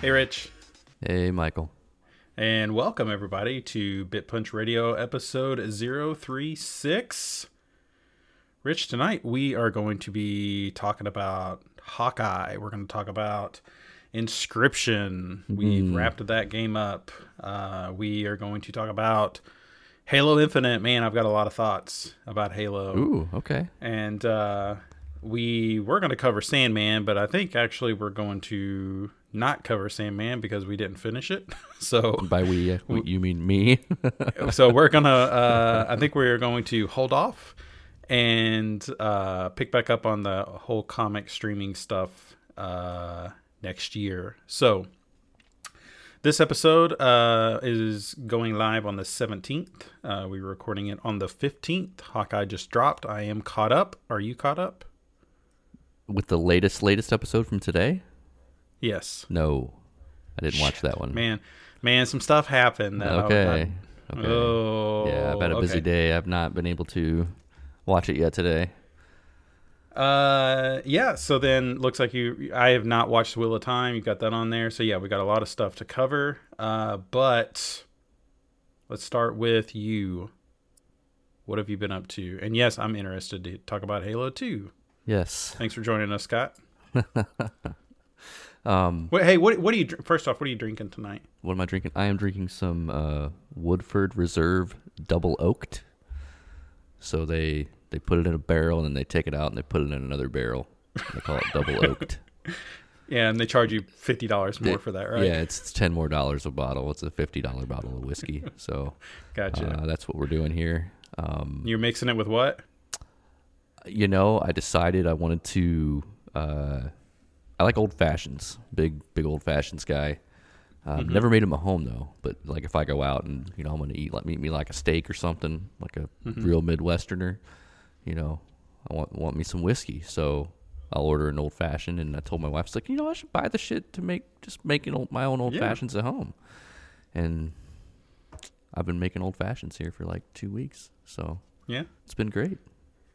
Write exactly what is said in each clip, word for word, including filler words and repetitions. Hey, Rich. Hey, Michael. And welcome, everybody, to Bit Punch Radio episode zero three six. Rich, tonight we are going to be talking about Hawkeye. We're going to talk about Inscryption. We've mm. wrapped that game up. Uh, we are going to talk about Halo Infinite. Man, I've got a lot of thoughts about Halo. Ooh, okay. And uh, we were going to cover Sandman, but I think actually we're going to... not cover Sandman because we didn't finish it. So by we, uh, we you mean me. So we're gonna uh I think we're going to hold off and uh pick back up on the whole comic streaming stuff uh next year. So this episode uh is going live on the seventeenth. Uh we were recording it on the fifteenth. Hawkeye just dropped. I am caught up. Are you caught up with the latest latest episode from today? Yes. No, I didn't Shit, watch that one. Man, man, some stuff happened. That okay. Not... okay. Oh, yeah, I've had a busy okay. day. I've not been able to watch it yet today. Uh, yeah. So then, looks like you. I have not watched Wheel of Time. You got that on there. So yeah, we got a lot of stuff to cover. Uh, but let's start with you. What have you been up to? And yes, I'm interested to talk about Halo two. Yes. Thanks for joining us, Scott. Um, Wait, hey, what what are you first off? What are you drinking tonight? What am I drinking? I am drinking some uh, Woodford Reserve Double Oaked. So they they put it in a barrel and then they take it out and they put it in another barrel. They call it Double Oaked. Yeah, and they charge you fifty dollars more they, for that, right? Yeah, it's, it's ten more dollars a bottle. It's a fifty dollar bottle of whiskey. So gotcha. Uh, that's what we're doing here. Um, You're mixing it with what? You know, I decided I wanted to. Uh, I like old fashions, big, big old fashions guy. Um, mm-hmm. Never made them at home though, but like if I go out and, you know, I'm going to eat, like meet me like a steak or something, like a mm-hmm. real Midwesterner, you know, I want, want me some whiskey. So I'll order an old fashioned. And I told my wife, it's like, you know, I should buy the shit to make, just make an old, my own old yeah. fashions at home. And I've been making old fashions here for like two weeks. So yeah, it's been great.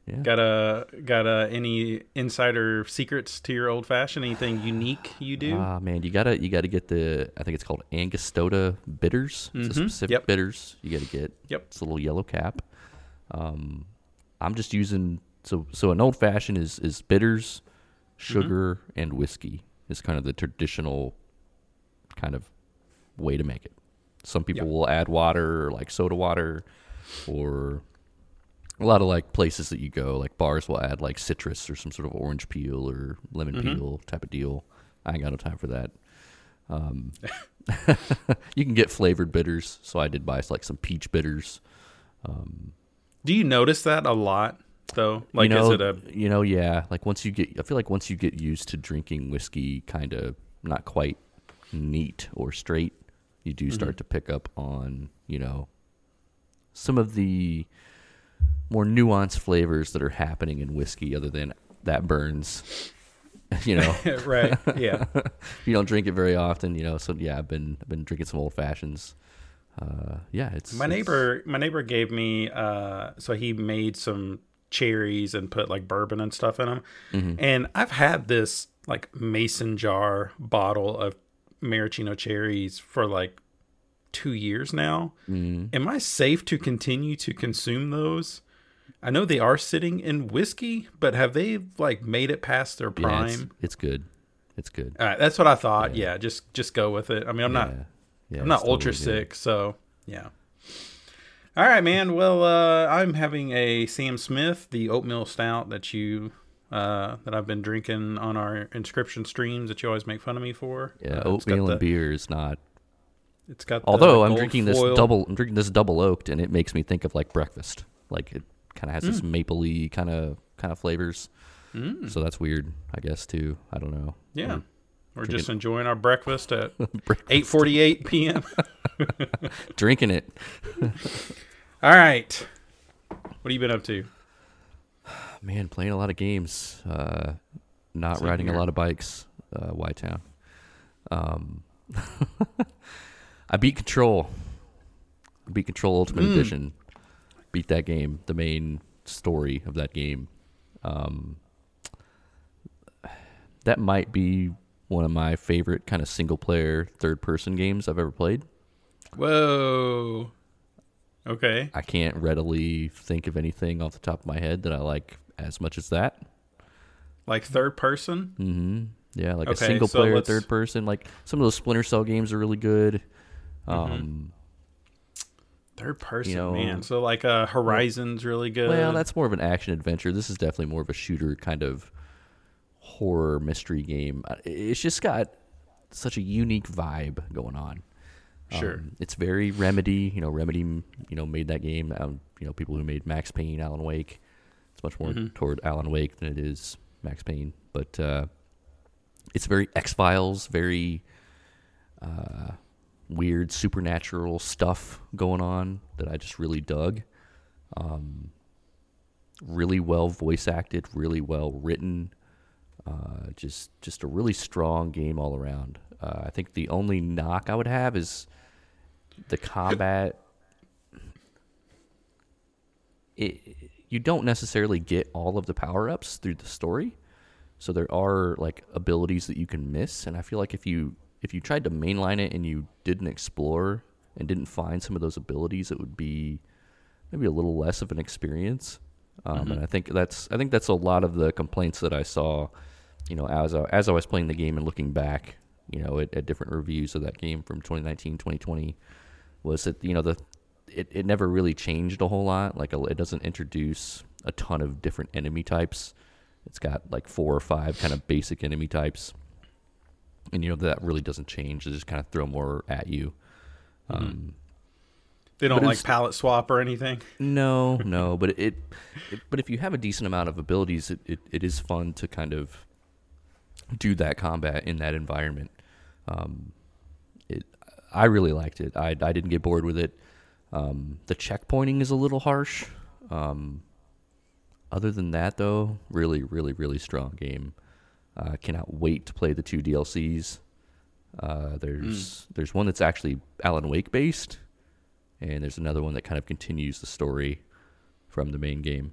Yeah. Got a got a any insider secrets to your old fashioned? Anything unique you do? Ah, uh, man, you gotta you gotta get the I think it's called Angostura bitters. It's mm-hmm. a specific yep. bitters you gotta get. Yep, it's a little yellow cap. Um, I'm just using so so an old fashioned is is bitters, sugar, mm-hmm. and whiskey is kind of the traditional kind of way to make it. Some people yep. will add water, or like soda water, or a lot of like places that you go, like bars will add like citrus or some sort of orange peel or lemon mm-hmm. peel type of deal. I ain't got no time for that. Um, you can get flavored bitters. So I did buy like some peach bitters. Um, Do you notice that a lot though? Like, you know, is it a, you know, yeah. Like once you get, I feel like once you get used to drinking whiskey, kind of not quite neat or straight, you do start mm-hmm. to pick up on, you know, some of the more nuanced flavors that are happening in whiskey other than that burns, you know. Right, yeah. You don't drink it very often, you know, so yeah, I've been I've been drinking some old fashions. Uh, yeah, it's... My it's... neighbor my neighbor gave me, uh, so he made some cherries and put like bourbon and stuff in them. Mm-hmm. And I've had this like mason jar bottle of maraschino cherries for like two years now. Mm-hmm. Am I safe to continue to consume those? I know they are sitting in whiskey, but have they like made it past their prime? Yeah, it's, it's good. It's good. All right, that's what I thought. Yeah, yeah just just go with it. I mean, I'm yeah. not yeah, I'm not ultra totally sick, good. So yeah. All right, man. Well, uh, I'm having a Sam Smith, the oatmeal stout that you uh, that I've been drinking on our Inscryption streams that you always make fun of me for. Yeah, uh, oatmeal the, and beer is not. It's got. Although the I'm drinking foil. this double, I'm drinking this double oaked, and it makes me think of like breakfast, like. It, kind of has mm. this mapley kind of kind of flavors, mm. so that's weird, I guess too. I don't know. Yeah, I'm we're drinking. Just enjoying our breakfast at eight forty eight p.m. Drinking it. All right, what have you been up to? Man, playing a lot of games. Uh, not Same riding here. A lot of bikes. Uh, Y-Town. Um, I beat Control. I beat Control Ultimate mm. Edition. Beat that game, the main story of that game. Um, that might be one of my favorite kind of single-player third-person games I've ever played. Whoa. Okay. I can't readily think of anything off the top of my head that I like as much as that. Like third-person? Mm-hmm. Yeah, like okay, a single-player so third-person. Like some of those Splinter Cell games are really good. Um, mm-hmm. Third-person, you know, man. So like uh, Horizon's really good. Well, that's more of an action-adventure. This is definitely more of a shooter kind of horror mystery game. It's just got such a unique vibe going on. Sure. Um, it's very Remedy, you know, Remedy, you know, made that game. Um, you know, people who made Max Payne, Alan Wake. It's much more mm-hmm. toward Alan Wake than it is Max Payne, but uh, it's very X-Files, very uh, weird supernatural stuff going on that I just really dug. Um, really well voice acted, really well written. Uh, just just a really strong game all around. Uh, I think the only knock I would have is the combat. It, you don't necessarily get all of the power-ups through the story, so there are like abilities that you can miss, and I feel like if you if you tried to mainline it and you didn't explore and didn't find some of those abilities, it would be maybe a little less of an experience. Um, mm-hmm. And I think that's I think that's a lot of the complaints that I saw, you know, as I, as I was playing the game and looking back, you know, at, at different reviews of that game from twenty nineteen, twenty twenty, was that, you know, the it, it never really changed a whole lot. Like, a, it doesn't introduce a ton of different enemy types. It's got like four or five kind of basic enemy types, and you know that really doesn't change. They just kind of throw more at you. Mm-hmm. Um, They don't but like palette swap or anything? No, no. But it, it, but if you have a decent amount of abilities, it, it, it is fun to kind of do that combat in that environment. Um, it, I really liked it. I, I didn't get bored with it. Um, the checkpointing is a little harsh. Um, other than that, though, really, really, really strong game. I uh, cannot wait to play the two D L Cs. Uh, there's, mm. there's one that's actually Alan Wake based. And there's another one that kind of continues the story from the main game.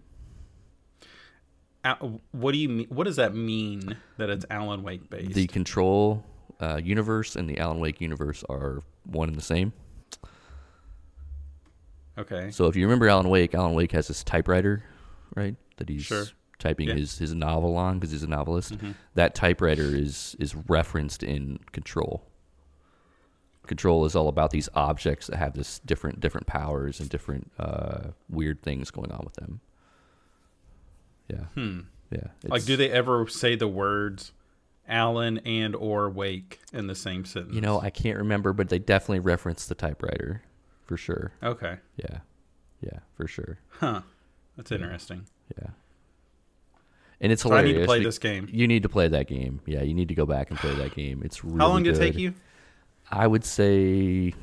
What do you mean? What does that mean that it's Alan Wake based? The Control uh, universe and the Alan Wake universe are one and the same. Okay. So if you remember Alan Wake, Alan Wake has this typewriter, right? That he's sure. typing yeah. his, his novel on because he's a novelist. Mm-hmm. That typewriter is is referenced in Control. Control is all about these objects that have this different different powers and different uh, weird things going on with them. Yeah. Hmm. Yeah. Like, do they ever say the words Alan and or Wake in the same sentence? You know, I can't remember, but they definitely reference the typewriter for sure. Okay. Yeah. Yeah, for sure. Huh. That's yeah. interesting. Yeah. And it's so hilarious. I need to play this game. You need to play that game. Yeah, you need to go back and play that game. It's really good. How long did it take you? I would say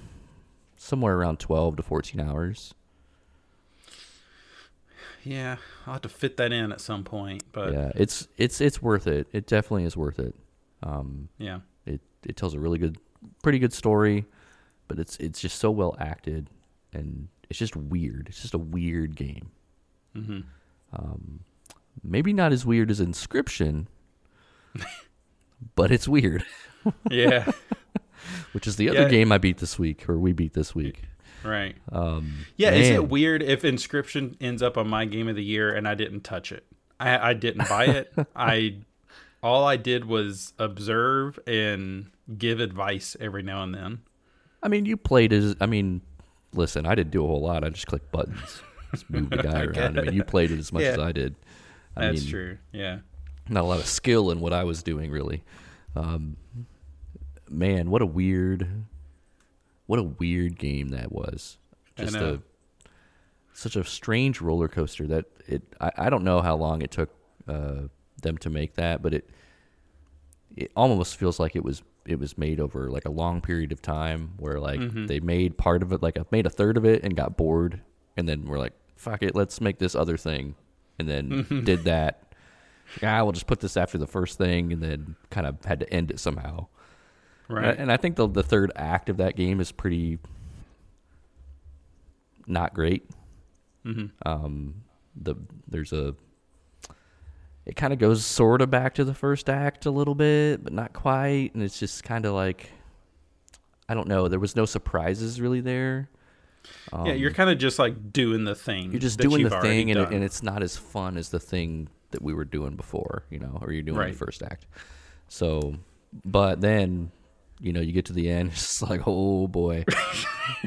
somewhere around twelve to fourteen hours. Yeah, I'll have to fit that in at some point. But yeah, it's it's it's worth it. It definitely is worth it. Um, yeah, it it tells a really good, pretty good story, but it's it's just so well acted, and it's just weird. It's just a weird game. Mm-hmm. Um, maybe not as weird as Inscryption, but it's weird. Yeah. Which is the other yeah. game I beat this week, or we beat this week. Right. Um, yeah, man. Is it weird if Inscryption ends up on my game of the year and I didn't touch it? I, I didn't buy it. I All I did was observe and give advice every now and then. I mean, you played as... I mean, listen, I didn't do a whole lot. I just clicked buttons. Just moved the guy around. I mean, you played it as much yeah. as I did. I That's mean, true, yeah. Not a lot of skill in what I was doing, really. Um Man, what a weird, what a weird game that was. Just a such a strange roller coaster that it. I, I don't know how long it took uh, them to make that, but it it almost feels like it was it was made over like a long period of time, where like mm-hmm. they made part of it, like made a third of it, and got bored, and then we're like, fuck it, let's make this other thing, and then did that. Like, ah, we'll just put this after the first thing, and then kind of had to end it somehow. Right. And I think the the third act of that game is pretty not great. Mm-hmm. Um, the there's a it kind of goes sort of back to the first act a little bit, but not quite. And it's just kind of like, I don't know. There was no surprises really there. Um, yeah, you're kind of just like doing the thing. You're just doing the thing, and, it, and it's not as fun as the thing that we were doing before, you know, or you're doing right. the first act. So, but then, you know, you get to the end, it's just like, oh boy.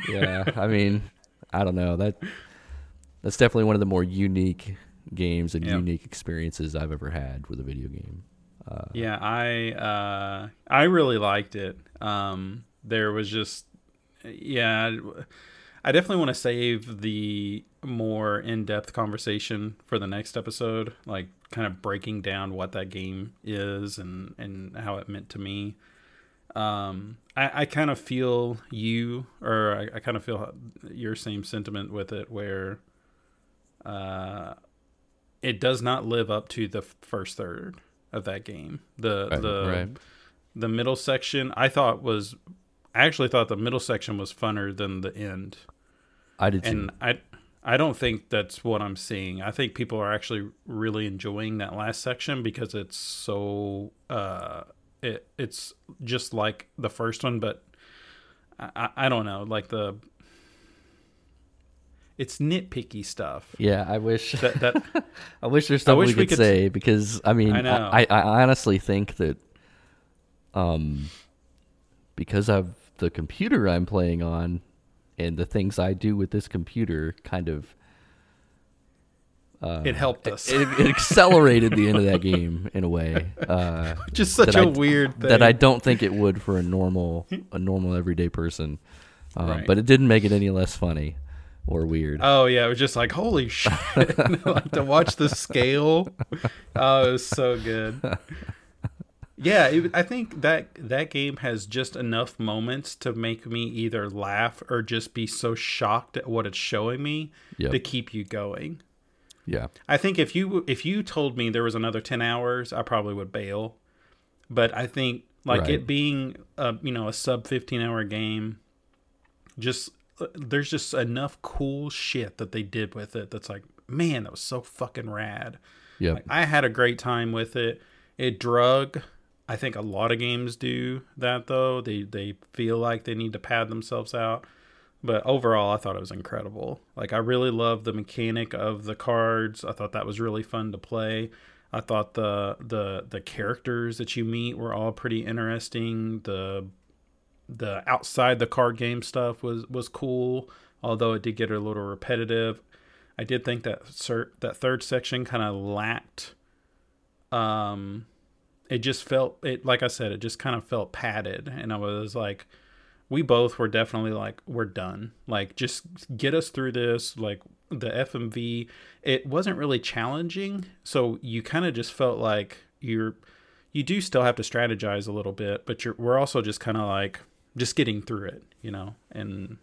Yeah, I mean, I don't know. That that's definitely one of the more unique games and yep. unique experiences I've ever had with a video game. Uh, yeah, I uh, I really liked it. Um, there was just, yeah, I definitely want to save the more in-depth conversation for the next episode, like kind of breaking down what that game is and, and how it meant to me. Um, I, I kind of feel you, or I, I kind of feel your same sentiment with it, where uh, it does not live up to the first third of that game. The right, the right. the middle section, I thought was, I actually thought the middle section was funner than the end. I did, and too. I I don't think that's what I'm seeing. I think people are actually really enjoying that last section because it's so. Uh, It it's just like the first one, but I, I don't know, like the it's nitpicky stuff. Yeah, I wish that, that I wish there's something wish we, we could say could, because I mean, I, I, I honestly think that um because of the computer I'm playing on and the things I do with this computer, kind of Uh, it helped us. It, it accelerated the end of that game in a way. Uh, Just such a I, weird thing. That I don't think it would for a normal a normal everyday person. Uh, right. But it didn't make it any less funny or weird. Oh, yeah. It was just like, holy shit. Like, to watch the scale. Oh, it was so good. Yeah, it, I think that that game has just enough moments to make me either laugh or just be so shocked at what it's showing me yep. to keep you going. Yeah, I think if you if you told me there was another ten hours, I probably would bail. But I think like right. it being a you know a sub fifteen hour game, just there's just enough cool shit that they did with it that's like, man, that was so fucking rad. Yeah, like, I had a great time with it. It drug. I think a lot of games do that though. They they feel like they need to pad themselves out. But overall, I thought it was incredible. Like, I really loved the mechanic of the cards. I thought that was really fun to play. I thought the the the characters that you meet were all pretty interesting. The the outside the card game stuff was, was cool, although it did get a little repetitive. I did think that cert, that third section kind of lacked. Um, it just felt it like I said, it just kind of felt padded, and I was like. We both were definitely like, we're done. Like, just get us through this. Like, the F M V, it wasn't really challenging. So you kind of just felt like you're, you do still have to strategize a little bit, but you're, we're also just kind of like, just getting through it, you know? And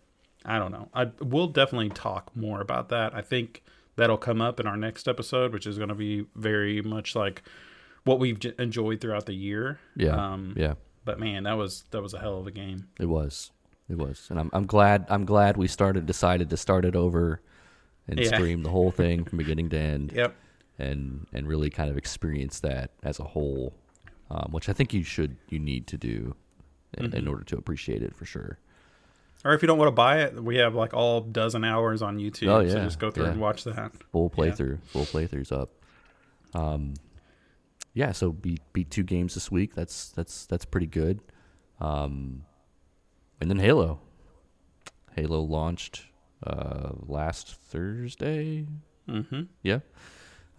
I don't know. I we'll definitely talk more about that. I think that'll come up in our next episode, which is going to be very much like what we've j- enjoyed throughout the year. Yeah. Um, yeah. But man, that was that was a hell of a game. It was, it was, and I'm I'm glad I'm glad we started decided to start it over, and yeah. stream the whole thing from beginning to end. Yep, and and really kind of experience that as a whole, um, which I think you should you need to do, in, mm-hmm. in order to appreciate it for sure. Or if you don't want to buy it, we have like all dozen hours on YouTube. Oh, yeah. So just go through yeah. and watch that full playthrough. Yeah. Full playthroughs up. Um. Yeah, so beat beat two games this week. That's that's that's pretty good. Um, and then Halo. Halo launched uh, last Thursday. Mm-hmm. Yeah.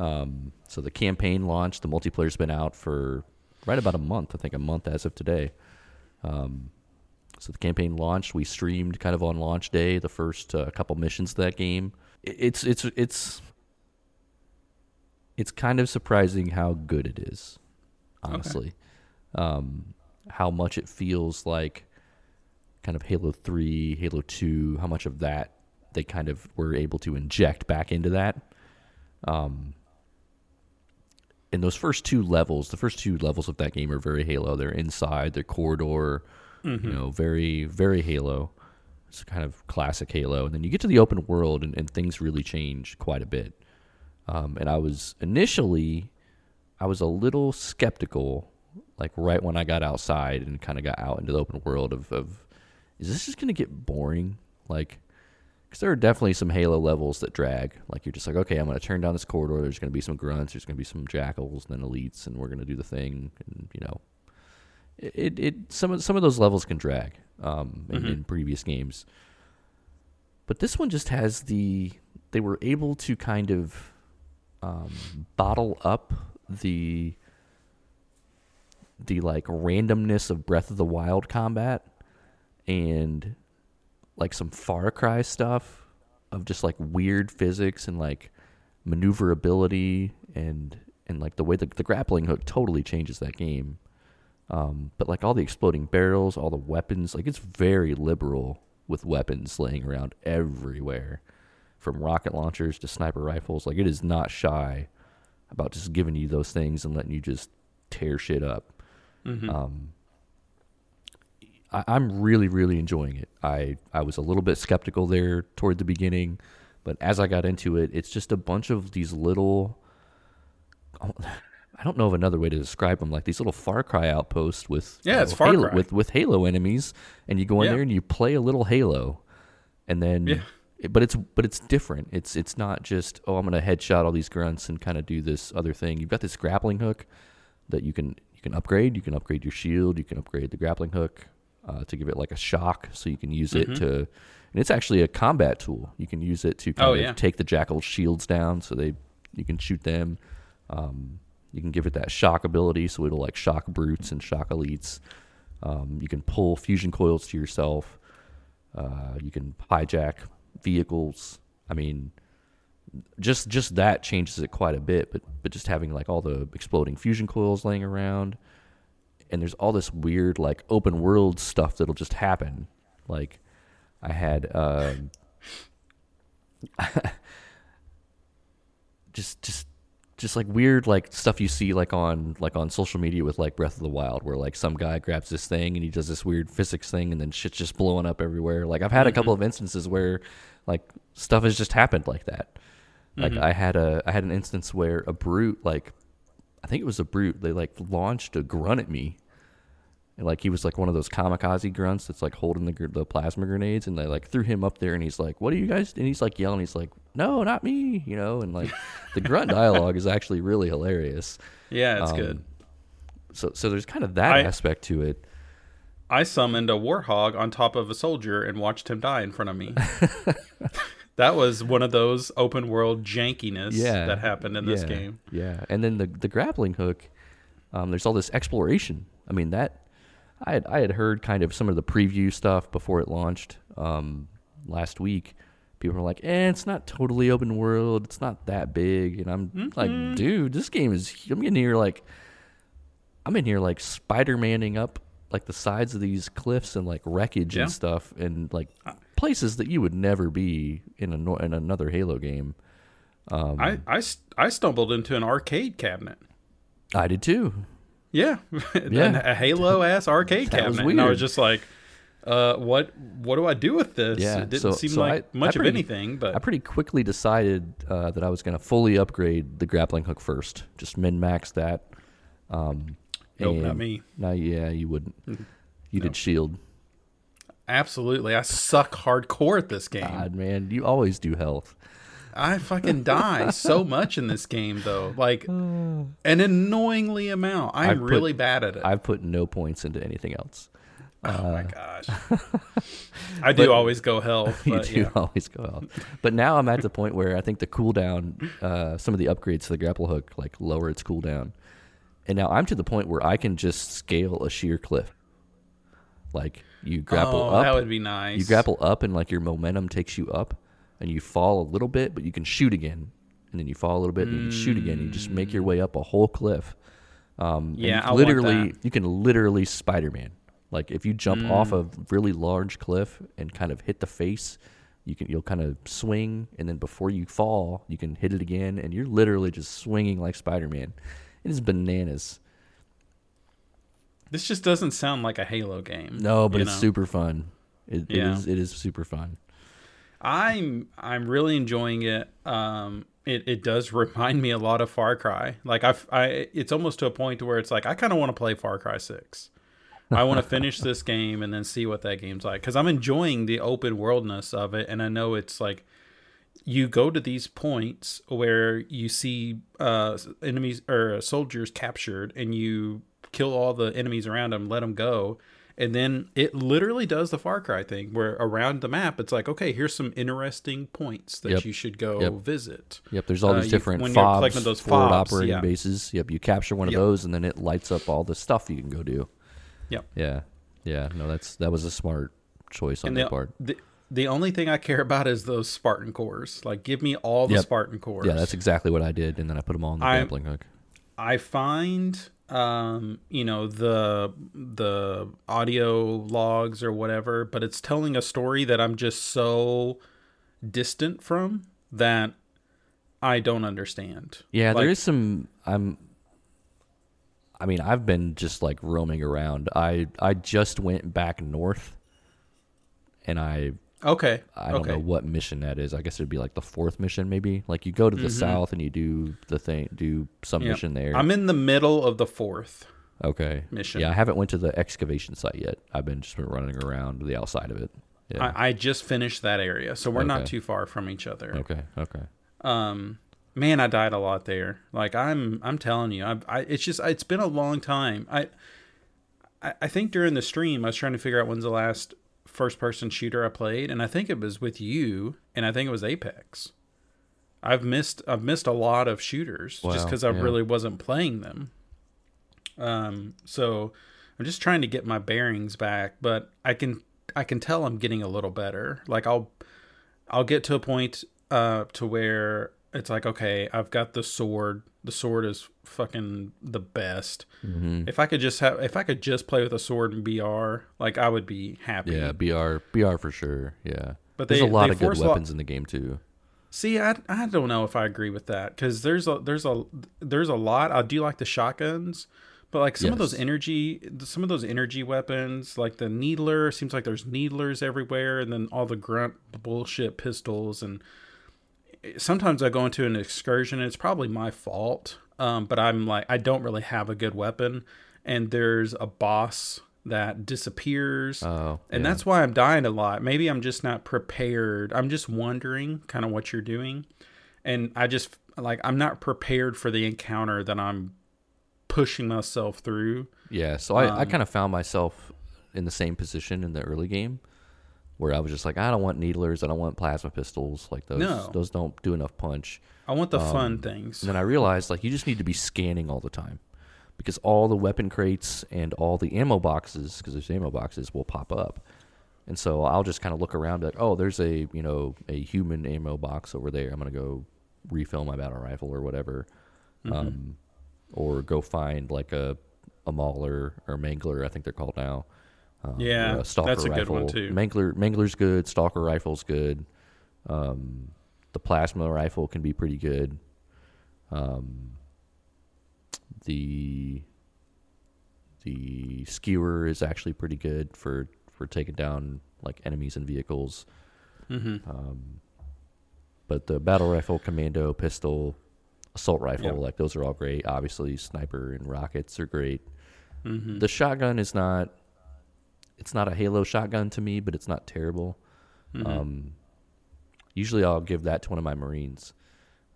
Um, so the campaign launched. The multiplayer's been out for right about a month. I think a month as of today. Um, so the campaign launched. We streamed kind of on launch day the first uh, couple missions of that game. It, it's it's it's. It's kind of surprising how good it is, honestly. Okay. Um, how much it feels like kind of Halo three, Halo two, how much of that they kind of were able to inject back into that. Um, and those first two levels, the first two levels of that game are very Halo. They're inside, they're corridor, mm-hmm. you know, very, very Halo. It's kind of classic Halo. And then you get to the open world and, and things really change quite a bit. Um, and I was initially I was a little skeptical, like right when I got outside and kind of got out into the open world of, of is this just going to get boring? Like, because there are definitely some Halo levels that drag. Like, you're just like, okay, I'm going to turn down this corridor. There's going to be some grunts. There's going to be some jackals and then elites, and we're going to do the thing. And, you know, it, it, it some of some of those levels can drag um, mm-hmm. in, in previous games. But this one just has the, they were able to kind of um, bottle up the, the like randomness of Breath of the Wild combat and like some Far Cry stuff of just like weird physics and like maneuverability and, and like the way the, the grappling hook totally changes that game. Um, but like all the exploding barrels, all the weapons, like it's very liberal with weapons laying around everywhere, from rocket launchers to sniper rifles. Like, it is not shy about just giving you those things and letting you just tear shit up. Mm-hmm. Um, I, I'm really, really enjoying it. I, I was a little bit skeptical there toward the beginning, but as I got into it, it's just a bunch of these little... I don't know of another way to describe them. Like these little Far Cry outposts with yeah, you know, it's Far Halo, Cry. with with Halo enemies, and you go in yeah. there and you play a little Halo, and then, yeah. it, but it's but it's different. It's it's not just oh I'm gonna headshot all these grunts and kind of do this other thing. You've got this grappling hook that you can you can upgrade. You can upgrade your shield. You can upgrade the grappling hook uh, to give it like a shock, so you can use mm-hmm. it to. And it's actually a combat tool. You can use it to kind oh, of yeah. take the jackal shields down, so they you can shoot them. Um, You can give it that shock ability, so it'll like shock brutes and shock elites. Um, you can pull fusion coils to yourself. Uh, you can hijack vehicles. I mean, just just that changes it quite a bit. But but just having like all the exploding fusion coils laying around, and there's all this weird like open world stuff that'll just happen. Like I had um, just just. Just like weird, like stuff you see, like on like on social media with like Breath of the Wild, where like some guy grabs this thing and he does this weird physics thing, and then shit's just blowing up everywhere. Like I've had mm-hmm. a couple of instances where, like stuff has just happened like that. Like mm-hmm. I had a I had an instance where a brute, like I think it was a brute, they like launched a grunt at me, and like he was like one of those kamikaze grunts that's like holding the the plasma grenades, and they like threw him up there, and he's like, "What are you guys?" And he's like yelling, he's like, "No, not me," you know, and like the grunt dialogue is actually really hilarious. Yeah, it's um, good. So so there's kind of that I, aspect to it. I summoned a warthog on top of a soldier and watched him die in front of me. That was one of those open world jankiness yeah, that happened in this yeah, game. Yeah, and then the, the grappling hook, um, there's all this exploration. I mean, that I had, I had heard kind of some of the preview stuff before it launched um, last week. People are like, eh, it's not totally open world. It's not that big. And I'm mm-hmm. like, dude, this game is, I'm in here like, I'm in here like Spider-Manning up like the sides of these cliffs and like wreckage yeah. and stuff and like places that you would never be in a in another Halo game. Um, I, I, I stumbled into an arcade cabinet. I did too. Yeah. yeah. A Halo-ass arcade that cabinet. Was and I was just like. Uh, what what do I do with this? Yeah, it didn't so, seem so like I, much I pretty, of anything. But I pretty quickly decided uh, that I was going to fully upgrade the grappling hook first. Just min-max that. Um, nope, not me. No, yeah, you wouldn't. You no. did shield. Absolutely. I suck hardcore at this game. God, man, you always do health. I fucking die so much in this game, though. Like, an annoyingly amount. I'm I've really put, bad at it. I've put no points into anything else. Oh my gosh. I do but, always go hell. You do yeah. always go hell. But now I'm at the point where I think the cooldown, uh, some of the upgrades to the grapple hook, like lower its cooldown. And now I'm to the point where I can just scale a sheer cliff. Like you grapple oh, up. That would be nice. You grapple up and like your momentum takes you up and you fall a little bit, but you can shoot again. And then you fall a little bit mm. and you shoot again. You just make your way up a whole cliff. Um, yeah, and you literally, I want that. You can literally Spider-Man. Like if you jump mm. off a really large cliff and kind of hit the face, you can you'll kind of swing, and then before you fall, you can hit it again, and you're literally just swinging like Spider-Man. It is bananas. This just doesn't sound like a Halo game. No, but it's know? super fun. It, yeah. it is it is super fun. I'm I'm really enjoying it. Um, it, it does remind me a lot of Far Cry. Like I've, I, it's almost to a point where it's like, I kind of want to play Far Cry six. I want to finish this game and then see what that game's like. Cause I'm enjoying the open worldness of it. And I know it's like, you go to these points where you see uh, enemies or soldiers captured and you kill all the enemies around them, let them go. And then it literally does the Far Cry thing where around the map, it's like, okay, here's some interesting points that yep. you should go yep. visit. Yep, there's all these uh, different you, fobs, those forward fobs, operating yeah. bases. Yep, you capture one of yep. those and then it lights up all the stuff you can go do. Yep. Yeah, yeah, no, that's that was a smart choice on and the, their part. The, The only thing I care about is those Spartan cores. Like, give me all the yep. Spartan cores. Yeah, that's exactly what I did, and then I put them all in the I, grappling hook. I find, um, you know, the the audio logs or whatever, but it's telling a story that I'm just so distant from that I don't understand. Yeah, like, there is some. I'm. I mean, I've been just like roaming around. I I just went back north, and I. Okay. I don't okay. know what mission that is. I guess it'd be like the fourth mission, maybe. Like you go to the mm-hmm. south and you do the thing, do some yep. mission there. I'm in the middle of the fourth. Okay. Mission. Yeah, I haven't went to the excavation site yet. I've been just been running around the outside of it. Yeah. I, I just finished that area, so we're okay. not too far from each other. Okay. Okay. Um, man, I died a lot there. Like I'm, I'm telling you, I, I it's just, it's been a long time. I, I, I think during the stream, I was trying to figure out when's the last first person shooter I played, and I think it was with you, and I think it was Apex. I've missed I've missed a lot of shooters wow, just because I yeah. really wasn't playing them. Um, so I'm just trying to get my bearings back, but I can I can tell I'm getting a little better. Like I'll I'll get to a point uh to where it's like, okay, I've got the sword. The sword is fucking the best. Mm-hmm. If I could just have, if I could just play with a sword in B R, like I would be happy. Yeah, B R, B R for sure. Yeah, but there's they, a lot of good weapons lo- in the game too. See, I, I don't know if I agree with that because there's a there's a there's a lot. I do like the shotguns, but like some yes. of those energy some of those energy weapons, like the needler. Seems like there's needlers everywhere, and then all the grunt bullshit pistols and. Sometimes I go into an excursion and it's probably my fault. Um, but I'm like, I don't really have a good weapon and there's a boss that disappears. Oh, and yeah. that's why I'm dying a lot. Maybe I'm just not prepared. I'm just wondering kind of what you're doing. And I just like, I'm not prepared for the encounter that I'm pushing myself through. Yeah. So I, um, I kind of found myself in the same position in the early game. Where I was just like, I don't want needlers. I don't want plasma pistols. Like those, no. those don't do enough punch. I want the um, fun things. And then I realized, like, you just need to be scanning all the time, because all the weapon crates and all the ammo boxes, because there's ammo boxes, will pop up. And so I'll just kind of look around, like, oh, there's a you know a human ammo box over there. I'm gonna go refill my battle rifle or whatever, mm-hmm. um, or go find like a a mauler or mangler. I think they're called now. Um, yeah, stalker that's a rifle. Good one too. Mangler, Mangler's good. Stalker rifle's good. Um, the plasma rifle can be pretty good. Um, the the skewer is actually pretty good for, for taking down like enemies and vehicles. Mm-hmm. Um, but the battle rifle, commando, pistol, assault rifle, yep. like those are all great. Obviously, sniper and rockets are great. Mm-hmm. The shotgun is not. It's not a Halo shotgun to me, but it's not terrible. Mm-hmm. Um, usually, I'll give that to one of my Marines.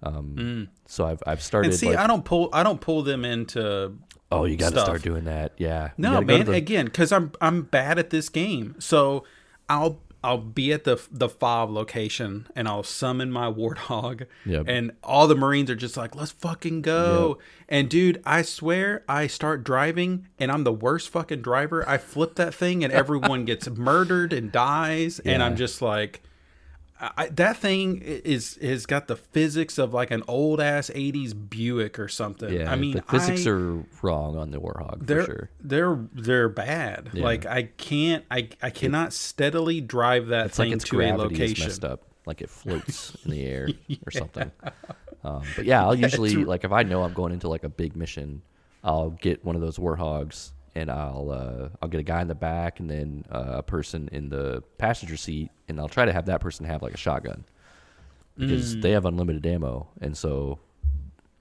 Um, mm. So I've I've started. And see, like, I don't pull I don't pull them into. Oh, you got to start doing that. Yeah. No, man. The... Again, because I'm I'm bad at this game, so I'll I'll be at the the fob location and I'll summon my Warthog, yep. and all the Marines are just like, let's fucking go. Yep. And dude, I swear, I start driving and I'm the worst fucking driver. I flip that thing and everyone gets murdered and dies, yeah. and I'm just like, I, that thing is has got the physics of like an old ass eighties Buick or something. Yeah, I mean, the physics I, are wrong on the Warthog. They're for sure. they're they're bad. Yeah. Like I can't I I cannot it, steadily drive that it's thing like its to a location. Messed up. Like it floats in the air yeah. or something. Um, but yeah, I'll usually yeah, like if I know I'm going into like a big mission, I'll get one of those Warthogs and I'll uh, I'll get a guy in the back and then uh, a person in the passenger seat, and I'll try to have that person have like a shotgun. because mm. they have unlimited ammo, and so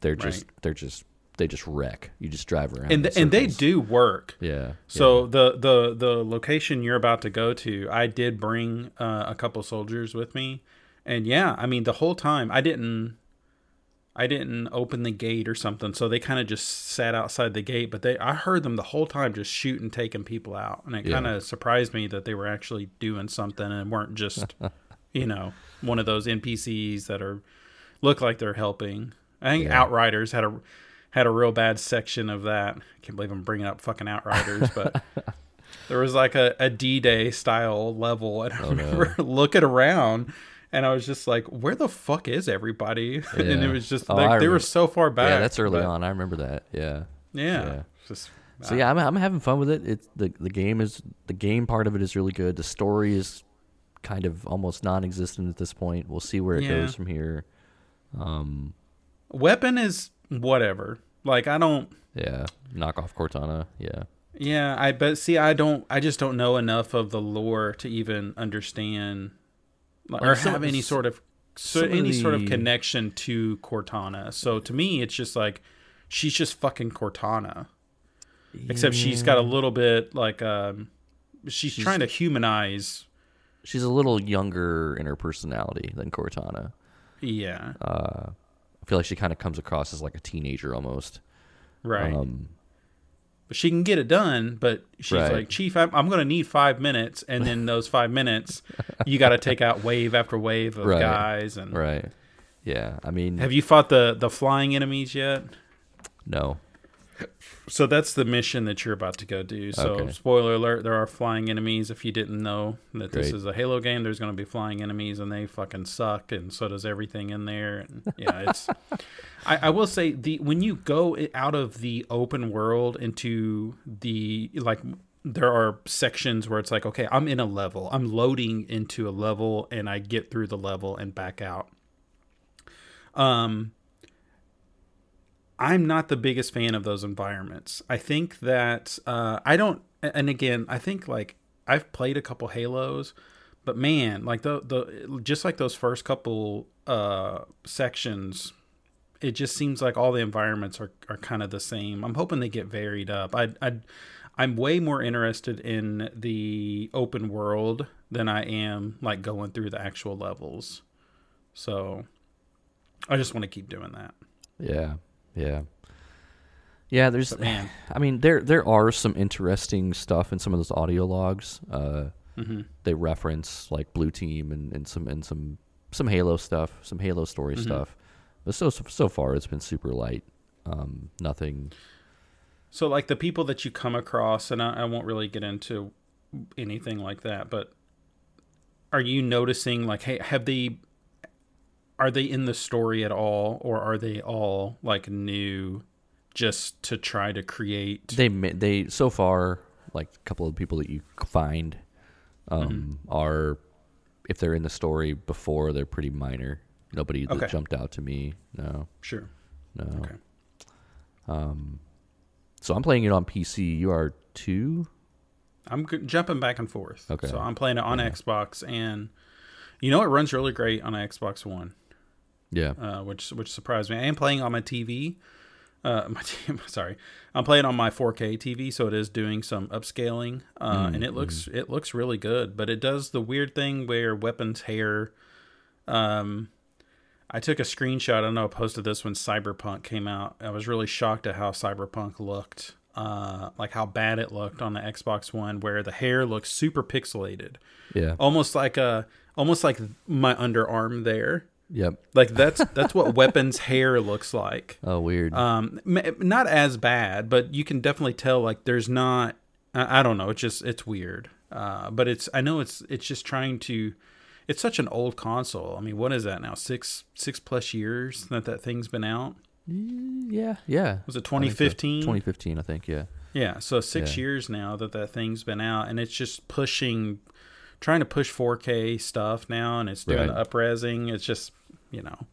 they're just right. they're just they just wreck. You just drive around, and the, and they do work. Yeah. So yeah. the the the location you're about to go to, I did bring uh, a couple soldiers with me, and yeah, I mean the whole time I didn't. I didn't open the gate or something, so they kind of just sat outside the gate. But they, I heard them the whole time just shooting, taking people out, and it yeah. kind of surprised me that they were actually doing something and weren't just, you know, one of those N P Cs that are look like they're helping. I think yeah. Outriders had a had a real bad section of that. I can't believe I'm bringing up fucking Outriders, but there was like a, a D-Day style level, and I oh, remember no. looking around. And I was just like, where the fuck is everybody? Yeah. And it was just, oh, like, they were so far back. Yeah, that's early but... on. I remember that. Yeah. Yeah. yeah. Just, so, I... yeah, I'm I'm having fun with it. It's, the, the game is, the game part of it is really good. The story is kind of almost non-existent at this point. We'll see where it yeah. goes from here. Um, Weapon is whatever. Like, I don't. Yeah. Knock off Cortana. Yeah. Yeah. I but see, I don't, I just don't know enough of the lore to even understand. Like, or have any sort of so any sort of connection to Cortana. So to me, it's just like she's just fucking Cortana, yeah. except she's got a little bit like um, she's, she's trying to humanize. She's a little younger in her personality than Cortana. Yeah, uh, I feel like she kind of comes across as like a teenager almost. Right. Um, but she can get it done, but she's right. like, Chief, I'm, I'm going to need five minutes. And then those five minutes, you got to take out wave after wave of right. guys. And right. Yeah. I mean, have you fought the, the flying enemies yet? No. So that's the mission that you're about to go do. So okay. spoiler alert, there are flying enemies. If you didn't know that Great. This is a Halo game, there's going to be flying enemies and they fucking suck. And so does everything in there. And yeah, it's... I, I will say the when you go out of the open world into the like there are sections where it's like, okay, I'm in a level, I'm loading into a level, and I get through the level and back out. Um, I'm not the biggest fan of those environments. I think that uh, I don't, and again, I think like I've played a couple Halos, but man, like the the just like those first couple uh, sections. It just seems like all the environments are, are kind of the same. I'm hoping they get varied up. I, I, I'm way more interested in the open world than I am like going through the actual levels. So I just want to keep doing that. Yeah, yeah, yeah. There's, man. I mean, there there are some interesting stuff in some of those audio logs. Uh, mm-hmm. They reference like Blue Team and, and some and some some Halo stuff, some Halo story mm-hmm. stuff. But so so far, it's been super light. Um, nothing. So, like the people that you come across, and I, I won't really get into anything like that. But are you noticing, like, hey, have they? Are they in the story at all, or are they all like new, just to try to create? They they so far, like a couple of people that you find, um, mm-hmm. are if they're in the story before, they're pretty minor. Nobody okay. that jumped out to me. No. Sure. No. Okay. Um, so I'm playing it on P C. You are too? I'm g- jumping back and forth. Okay. So I'm playing it on yeah. Xbox, and you know it runs really great on Xbox One. Yeah. Uh, which which surprised me. I am playing on my T V. Uh, my t- sorry, I'm playing on my four K T V, so it is doing some upscaling, uh, mm, and it looks mm. it looks really good. But it does the weird thing where weapons hair, um. I took a screenshot. I don't know. I posted this when Cyberpunk came out. I was really shocked at how Cyberpunk looked, uh, like how bad it looked on the Xbox One, where the hair looks super pixelated. Yeah, almost like a, almost like my underarm there. Yep. Like that's that's what weapons hair looks like. Oh, weird. Um, not as bad, but you can definitely tell. Like, there's not. I, I don't know. It's just it's weird. Uh, but it's. I know it's. It's just trying to. It's such an old console. I mean, what is that now? Six six plus years that that thing's been out? Yeah, yeah. Was it twenty fifteen? So. twenty fifteen, I think, yeah. Yeah, so six yeah. years now that that thing's been out, and it's just pushing, trying to push four K stuff now, and it's doing right. the up-resing. It's just, you know,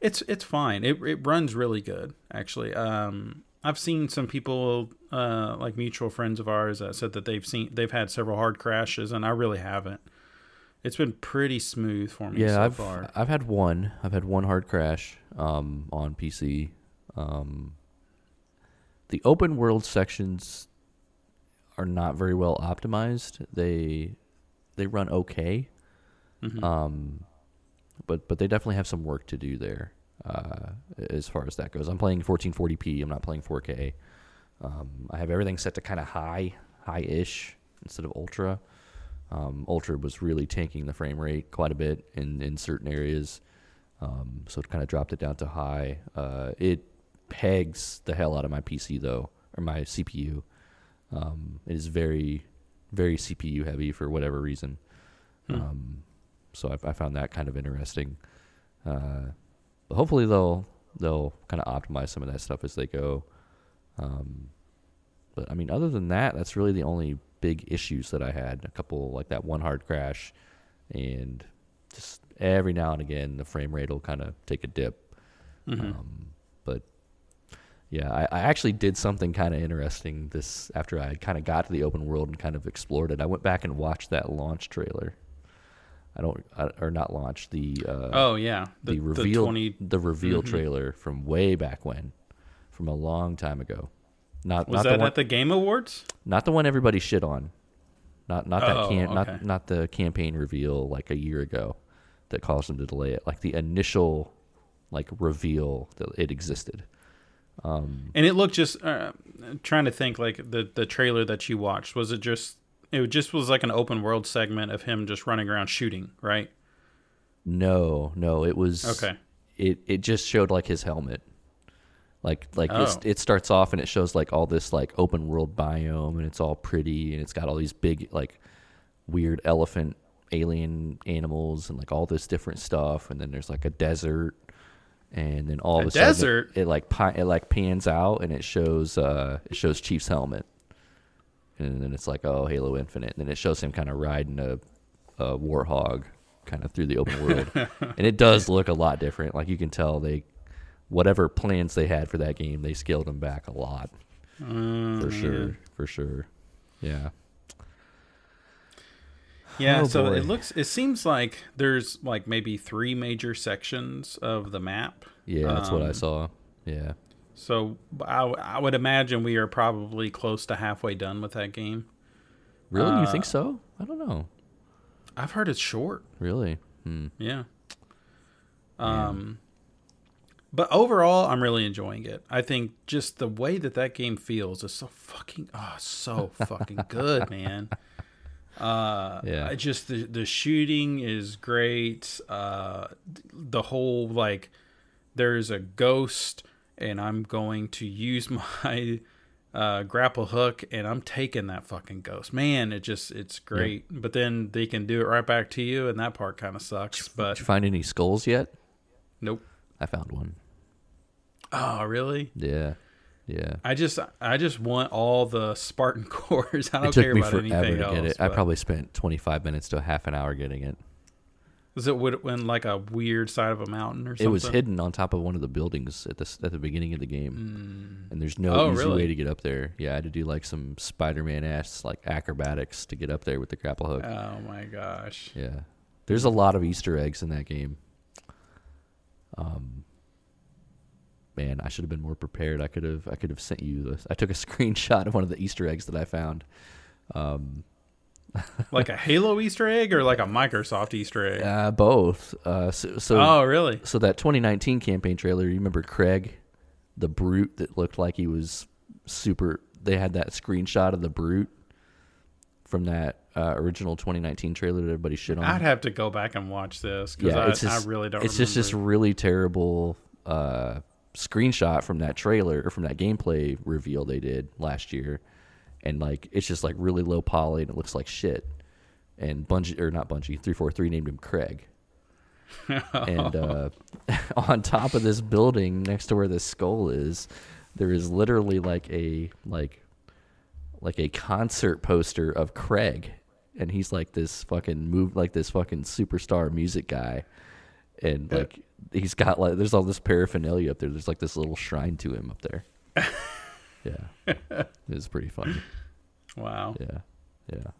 it's it's fine. It it runs really good, actually. Um, I've seen some people, uh, like mutual friends of ours, that said that they've seen they've had several hard crashes, and I really haven't. It's been pretty smooth for me yeah, so I've, far. I've had one. I've had one hard crash um, on P C. Um, the open world sections are not very well optimized. They they run okay, mm-hmm. um, but but they definitely have some work to do there uh, as far as that goes. I'm playing fourteen forty p. I'm not playing four K. Um, I have everything set to kind of high, high-ish instead of ultra. Um, Ultra was really tanking the frame rate quite a bit in, in certain areas, um, so it kind of dropped it down to high. Uh, it pegs the hell out of my P C, though, or my C P U. Um, it is very, very C P U-heavy for whatever reason. Hmm. Um, so I, I found that kind of interesting. Uh, but hopefully they'll, they'll kind of optimize some of that stuff as they go. Um, but, I mean, other than that, that's really the only big issues that I had. A couple, like that one hard crash, and just every now and again the frame rate will kind of take a dip. Mm-hmm. Um, but yeah, I, I actually did something kind of interesting this after I kind of got to the open world and kind of explored it. I went back and watched that launch trailer. I don't, I, or not launch the. Uh, oh yeah, the, the reveal, the, twenty... the reveal mm-hmm. trailer from way back when, from a long time ago. Not, was not that the one, at the Game Awards? Not the one everybody shit on. Not not that oh, can okay. not not the campaign reveal like a year ago that caused them to delay it. Like the initial like reveal that it existed. Um, and it looked just uh, trying to think like the, the trailer that you watched, was it just it just was like an open world segment of him just running around shooting, right? No, no, it was okay. It it just showed like his helmet. Like like oh. it's, it starts off and it shows like all this like open world biome and it's all pretty and it's got all these big like weird elephant alien animals and like all this different stuff, and then there's like a desert, and then all a of a desert? sudden it, it like pi- it like pans out and it shows uh it shows Chief's helmet, and then it's like oh Halo Infinite, and then it shows him kind of riding a, a Warthog kind of through the open world, and it does look a lot different. Like you can tell they. Whatever plans they had for that game, they scaled them back a lot. Mm, for sure, yeah. for sure. Yeah. Yeah, oh, so boy. it looks, it seems like there's like maybe three major sections of the map. Yeah, that's um, what I saw. Yeah. So I, I would imagine we are probably close to halfway done with that game. Really? Uh, you think so? I don't know. I've heard it's short. Really? Hmm. Yeah. Um. Yeah. But overall, I'm really enjoying it. I think just the way that that game feels is so fucking, oh, so fucking good, man. Uh, yeah. I just, the, the shooting is great. Uh, the whole, like, there's a ghost, and I'm going to use my uh, grapple hook, and I'm taking that fucking ghost. Man, it just, it's great. Yeah. But then they can do it right back to you, and that part kind of sucks. But did you find any skulls yet? Nope. I found one. Oh, really? Yeah. Yeah. I just I just want all the Spartan cores. I don't care about anything to else. Get it. I probably spent twenty-five minutes to a half an hour getting it. Was it in like a weird side of a mountain or something? It was hidden on top of one of the buildings at the, at the beginning of the game. Mm. And there's no oh, easy really? way to get up there. Yeah, I had to do like some Spider-Man-ass like acrobatics to get up there with the grapple hook. Oh, my gosh. Yeah. There's a lot of Easter eggs in that game. Um, man, I should have been more prepared. I could have, I could have sent you this. I took a screenshot of one of the Easter eggs that I found. Um, like a Halo Easter egg or like a Microsoft Easter egg? Uh, both. Uh, so, so, oh, really? So that twenty nineteen campaign trailer, you remember Craig, the brute that looked like he was super, they had that screenshot of the brute from that uh, original twenty nineteen trailer that everybody shit on. I'd have to go back and watch this because yeah, I, I really don't it's remember. It's just this really terrible uh, screenshot from that trailer or from that gameplay reveal they did last year. And like it's just like really low poly and it looks like shit. And Bungie, or not Bungie, three forty-three named him Craig. And uh, on top of this building next to where this skull is, there is literally like a... like. like a concert poster of Craig, and he's like this fucking move, like this fucking superstar music guy, and like uh, he's got like there's all this paraphernalia up there. There's like this little shrine to him up there. Yeah, it was pretty funny. Wow. Yeah, yeah.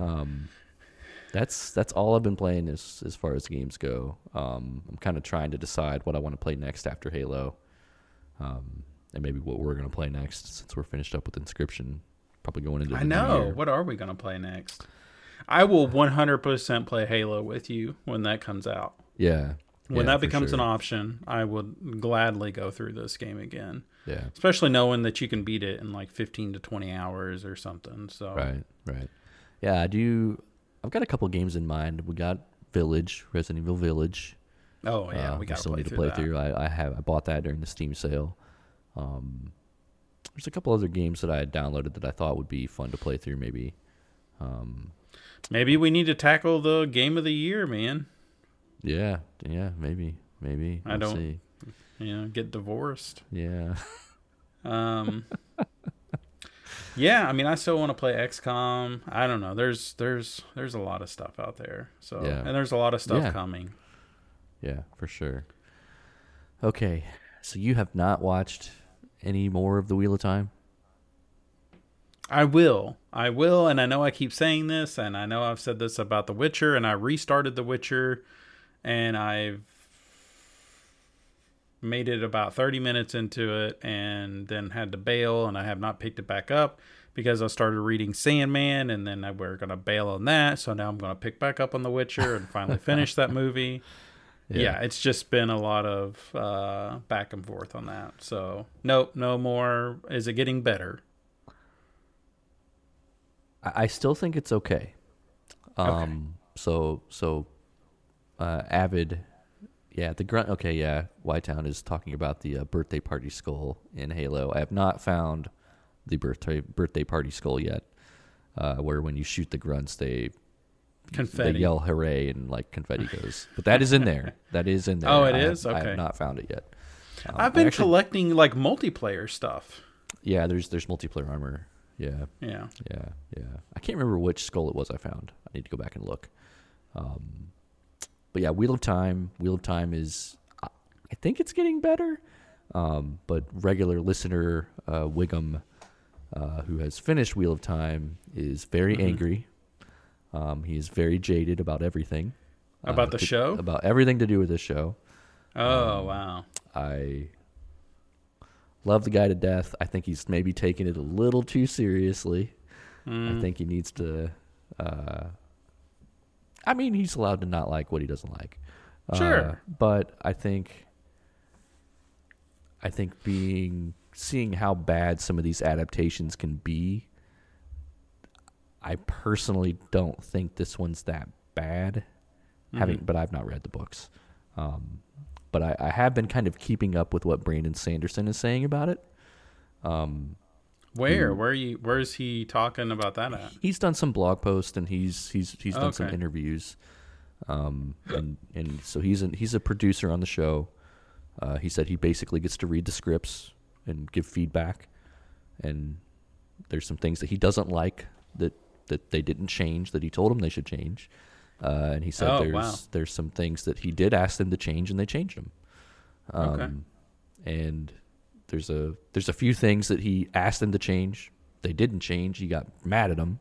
Um, That's that's all I've been playing as as far as games go. Um, I'm kind of trying to decide what I want to play next after Halo, um, and maybe what we're going to play next since we're finished up with Inscryption. Probably going into the I know. New year. What are we going to play next? I will one hundred percent play Halo with you when that comes out. Yeah. When yeah, that becomes sure. an option, I would gladly go through this game again. Yeah. Especially knowing that you can beat it in like fifteen to twenty hours or something. So Right, right. Yeah, I do. I've got a couple games in mind. We got Village, Resident Evil Village. Oh, yeah. Uh, we got still play need to play that. through. I, I have. I bought that during the Steam sale. Um, there's a couple other games that I had downloaded that I thought would be fun to play through maybe. Um, maybe we need to tackle the game of the year, man. Yeah, yeah, maybe, maybe. I Let's don't, see. you know, get divorced. Yeah. um. Yeah, I mean, I still want to play X COM. I don't know. There's, there's, there's a lot of stuff out there. So, yeah. and there's a lot of stuff yeah. coming. Yeah, for sure. Okay, so you have not watched any more of the Wheel of Time? I will. I will, and I know I keep saying this, and I know I've said this about The Witcher, and I restarted The Witcher, and I've made it about thirty minutes into it and then had to bail, and I have not picked it back up because I started reading Sandman, and then I we're going to bail on that, so now I'm going to pick back up on The Witcher and finally finish that movie. Yeah. yeah, it's just been a lot of uh, back and forth on that. So, nope, no more. Is it getting better? I still think it's okay. Um, okay. So, so uh, Avid, yeah, the grunt. Okay, yeah, Wytown is talking about the uh, birthday party skull in Halo. I have not found the birthday birthday party skull yet, uh, where when you shoot the grunts, they confetti. They yell hooray and like confetti goes. But that is in there. That is in there. Oh, it I is? Have, okay. I have not found it yet. Um, I've been actually, collecting like multiplayer stuff. Yeah, there's there's multiplayer armor. Yeah, yeah, yeah, yeah. I can't remember which skull it was I found. I need to go back and look. Um, but yeah, Wheel of Time. Wheel of Time is, I think it's getting better. Um, but regular listener uh, Wiggum, uh, who has finished Wheel of Time, is very mm-hmm. angry. Um, he is very jaded about everything. About uh, the to, show? About everything to do with this show. Oh, um, wow. I... Love the guy to death. I think he's maybe taking it a little too seriously. Mm. I think he needs to... Uh, I mean, he's allowed to not like what he doesn't like. Sure. Uh, but I think... I think being... Seeing how bad some of these adaptations can be, I personally don't think this one's that bad. Mm-hmm. Having, but I've not read the books. Um But I, I have been kind of keeping up with what Brandon Sanderson is saying about it. Um, where, who, where are you? Where is he talking about that at? He's done some blog posts and he's he's he's done okay. some interviews. Um, and and so he's an, he's a producer on the show. Uh, he said he basically gets to read the scripts and give feedback. And there's some things that he doesn't like that that they didn't change that he told them they should change. Uh, and he said oh, there's wow. there's some things that he did ask them to change and they changed them. Um, okay. And there's a there's a few things that he asked them to change. They didn't change. He got mad at them.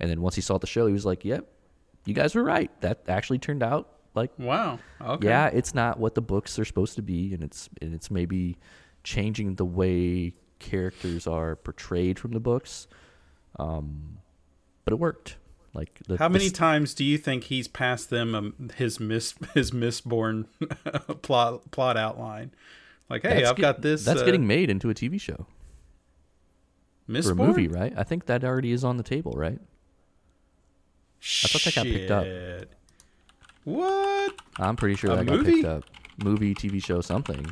And then once he saw the show, he was like, yep, you guys were right. That actually turned out like... Wow. Okay. Yeah, it's not what the books are supposed to be. And it's, and it's maybe changing the way characters are portrayed from the books. Um, but it worked. Like the, how many the, times do you think he's passed them um, his mis his misborn plot plot outline? Like, hey, I've get, got this. That's uh, getting made into a T V show, Misborn? For a movie, right? I think that already is on the table, right? Shit. I thought that got picked up. What? I'm pretty sure a that movie? got picked up. Movie, T V show, something.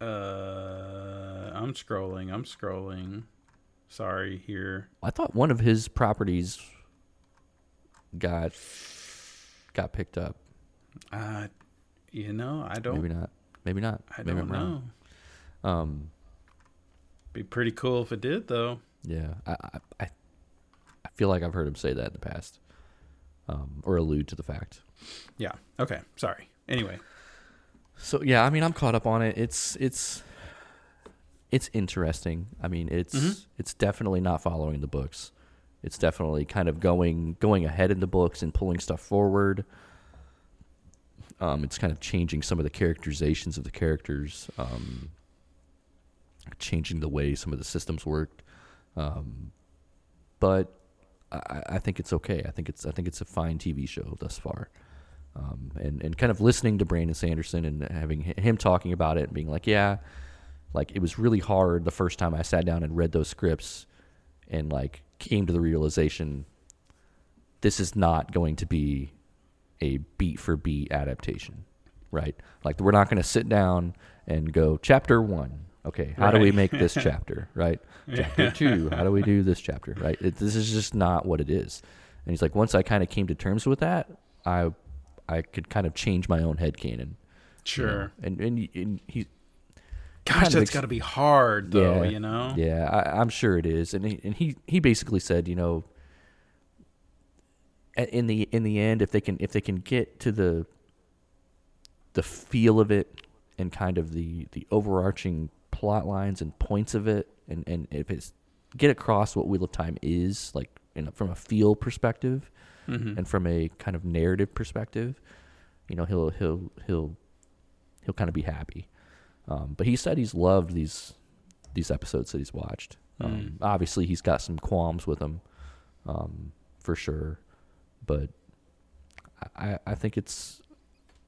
Uh, I'm scrolling. I'm scrolling. Sorry, here. I thought one of his properties got got picked up. Uh, you know, I don't. Maybe not. Maybe not. I Maybe don't I'm know. Wrong. Um, be pretty cool if it did, though. Yeah, I, I, I feel like I've heard him say that in the past, um, or allude to the fact. Yeah. Okay. Sorry. Anyway. So yeah, I mean, I'm caught up on it. It's it's. It's interesting. I mean, it's mm-hmm. it's definitely not following the books. It's definitely kind of going going ahead in the books and pulling stuff forward. Um, it's kind of changing some of the characterizations of the characters, um, changing the way some of the systems worked. Um, but I, I think it's okay. I think it's I think it's a fine T V show thus far. Um, and, and kind of listening to Brandon Sanderson and having him talking about it and being like, yeah, like it was really hard the first time I sat down and read those scripts and like came to the realization this is not going to be a beat for beat adaptation, right? Like we're not going to sit down and go chapter one. Okay, how right. do we make this chapter, right? Chapter two, how do we do this chapter, right? It, this is just not what it is. And he's like, once I kind of came to terms with that, I I could kind of change my own headcanon. Sure. You know? and, and and he, gosh, that's ex- got to be hard, though. Yeah, you know. Yeah, I, I'm sure it is. And he, and he he basically said, you know, in the in the end, if they can if they can get to the the feel of it and kind of the the overarching plot lines and points of it, and and if it's get across what Wheel of Time is like, in, from a feel perspective. Mm-hmm. And from a kind of narrative perspective, you know, he'll he'll he'll he'll kind of be happy. Um, but he said he's loved these these episodes that he's watched. Um, mm. Obviously, he's got some qualms with them, um, for sure. But I, I think it's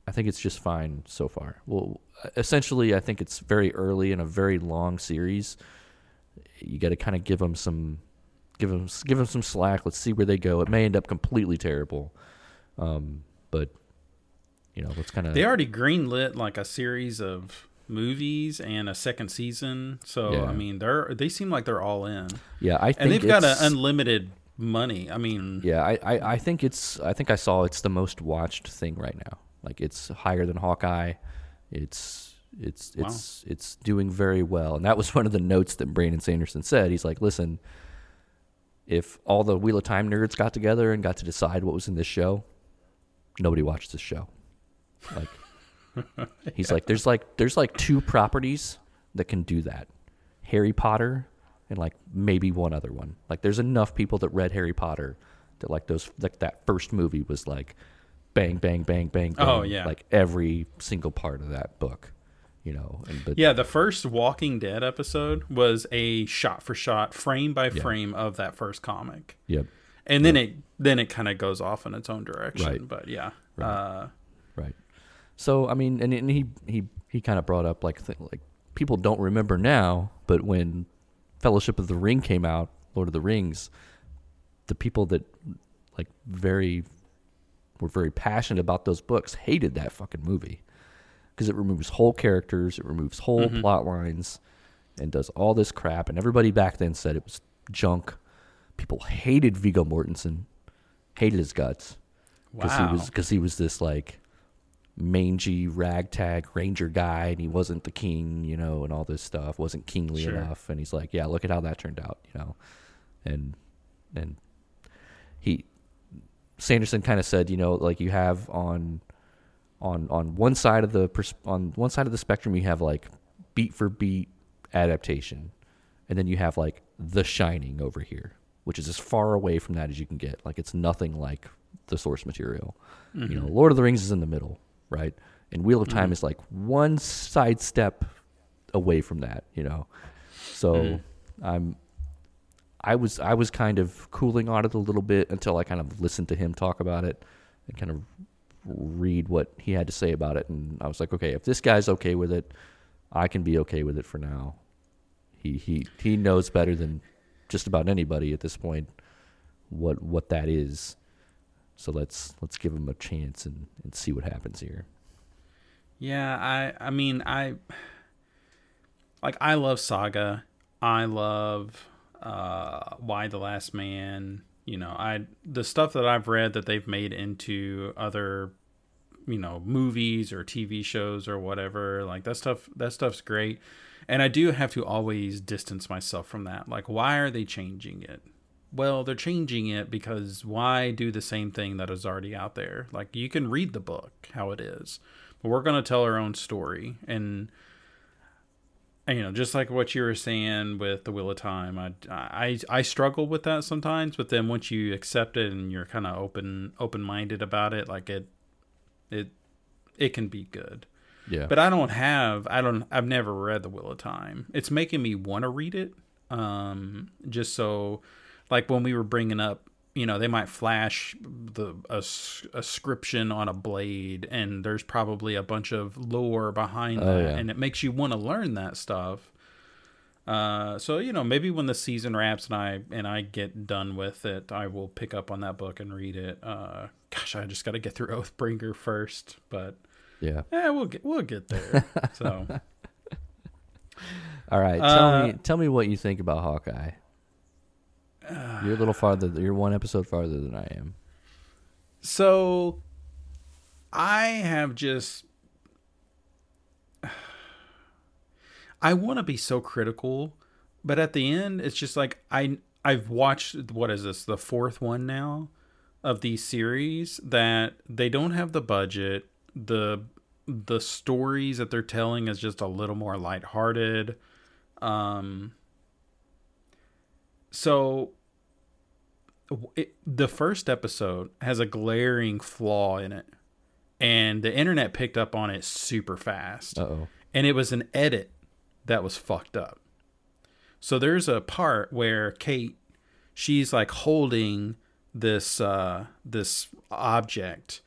I think it's just fine so far. Well, essentially, I think it's very early in a very long series. You got to kind of give them some. Give them, give them some slack. Let's see where they go. It may end up completely terrible, um, but you know, let's kind of. They already greenlit like a series of movies and a second season, so yeah. I mean, they're they seem like they're all in. Yeah, I think and they've got an unlimited money. I mean, yeah, I, I, I think it's I think I saw it's the most watched thing right now. Like it's higher than Hawkeye. It's it's wow. it's it's doing very well, and that was one of the notes that Brandon Sanderson said. He's like, listen. If all the Wheel of Time nerds got together and got to decide what was in this show, nobody watched this show. Like he's yeah. like, there's like there's like two properties that can do that. Harry Potter and like maybe one other one. Like there's enough people that read Harry Potter that like those like that first movie was like bang, bang, bang, bang, bang. Oh yeah. Like every single part of that book. You know, and, but, yeah, the first Walking Dead episode was a shot-for-shot, frame-by-frame yeah. of that first comic. Yep. And then yep. it then it kind of goes off in its own direction. Right. But yeah, right. Uh, right. So I mean, and, and he he, he kind of brought up like th- like people don't remember now, but when Fellowship of the Ring came out, Lord of the Rings, the people that like very were very passionate about those books hated that fucking movie. Because it removes whole characters, it removes whole mm-hmm. plot lines, and does all this crap. And everybody back then said it was junk. People hated Viggo Mortensen, hated his guts. Because wow. he was because he was this like mangy ragtag ranger guy, and he wasn't the king, you know, and all this stuff wasn't kingly sure. enough. And he's like, yeah, look at how that turned out, you know, and and he Sanderson kind of said, you know, like you have on. On on one side of the pers- on one side of the spectrum, you have like beat for beat adaptation, and then you have like The Shining over here, which is as far away from that as you can get. Like it's nothing like the source material. Mm-hmm. You know, Lord of the Rings is in the middle, right? And Wheel of Time mm-hmm. is like one sidestep away from that. You know, so mm-hmm. I'm I was I was kind of cooling on it a little bit until I kind of listened to him talk about it and kind of. Read what he had to say about it, and I was like, okay, if this guy's okay with it, I can be okay with it for now. He he he knows better than just about anybody at this point what what that is. So let's let's give him a chance and, and see what happens here. Yeah, I I mean I like I love Saga. I love uh, Why the Last Man. You know, I the stuff that I've read that they've made into other, you know, movies or T V shows or whatever, like that stuff, that stuff's great. And I do have to always distance myself from that. Like, why are they changing it? Well, they're changing it because why do the same thing that is already out there? Like, you can read the book how it is, but we're going to tell our own story. And you know, just like what you were saying with the Wheel of Time, I, I, I struggle with that sometimes, but then once you accept it and you're kind of open, open-minded about it, like it, it, it can be good. Yeah. But I don't have, I don't, I've never read the Wheel of Time. It's making me want to read it. Um, just so like when we were bringing up, you know, they might flash the a, a inscription on a blade, and there's probably a bunch of lore behind oh, that, yeah. and it makes you want to learn that stuff. Uh, so you know, maybe when the season wraps and I and I get done with it, I will pick up on that book and read it. Uh, gosh, I just got to get through Oathbringer first, but yeah, eh, we'll get we'll get there. So, all right, tell uh, me tell me what you think about Hawkeye. You're a little farther. You're one episode farther than I am. So, I have just... I want to be so critical, but at the end, it's just like, I, I've watched, what is this, the fourth one now of these series, that they don't have the budget. The, the stories that they're telling is just a little more lighthearted. Um... So it, the first episode has a glaring flaw in it, and the internet picked up on it super fast. Uh-oh. And it was an edit that was fucked up. So there's a part where Kate, she's like holding this, uh, this object.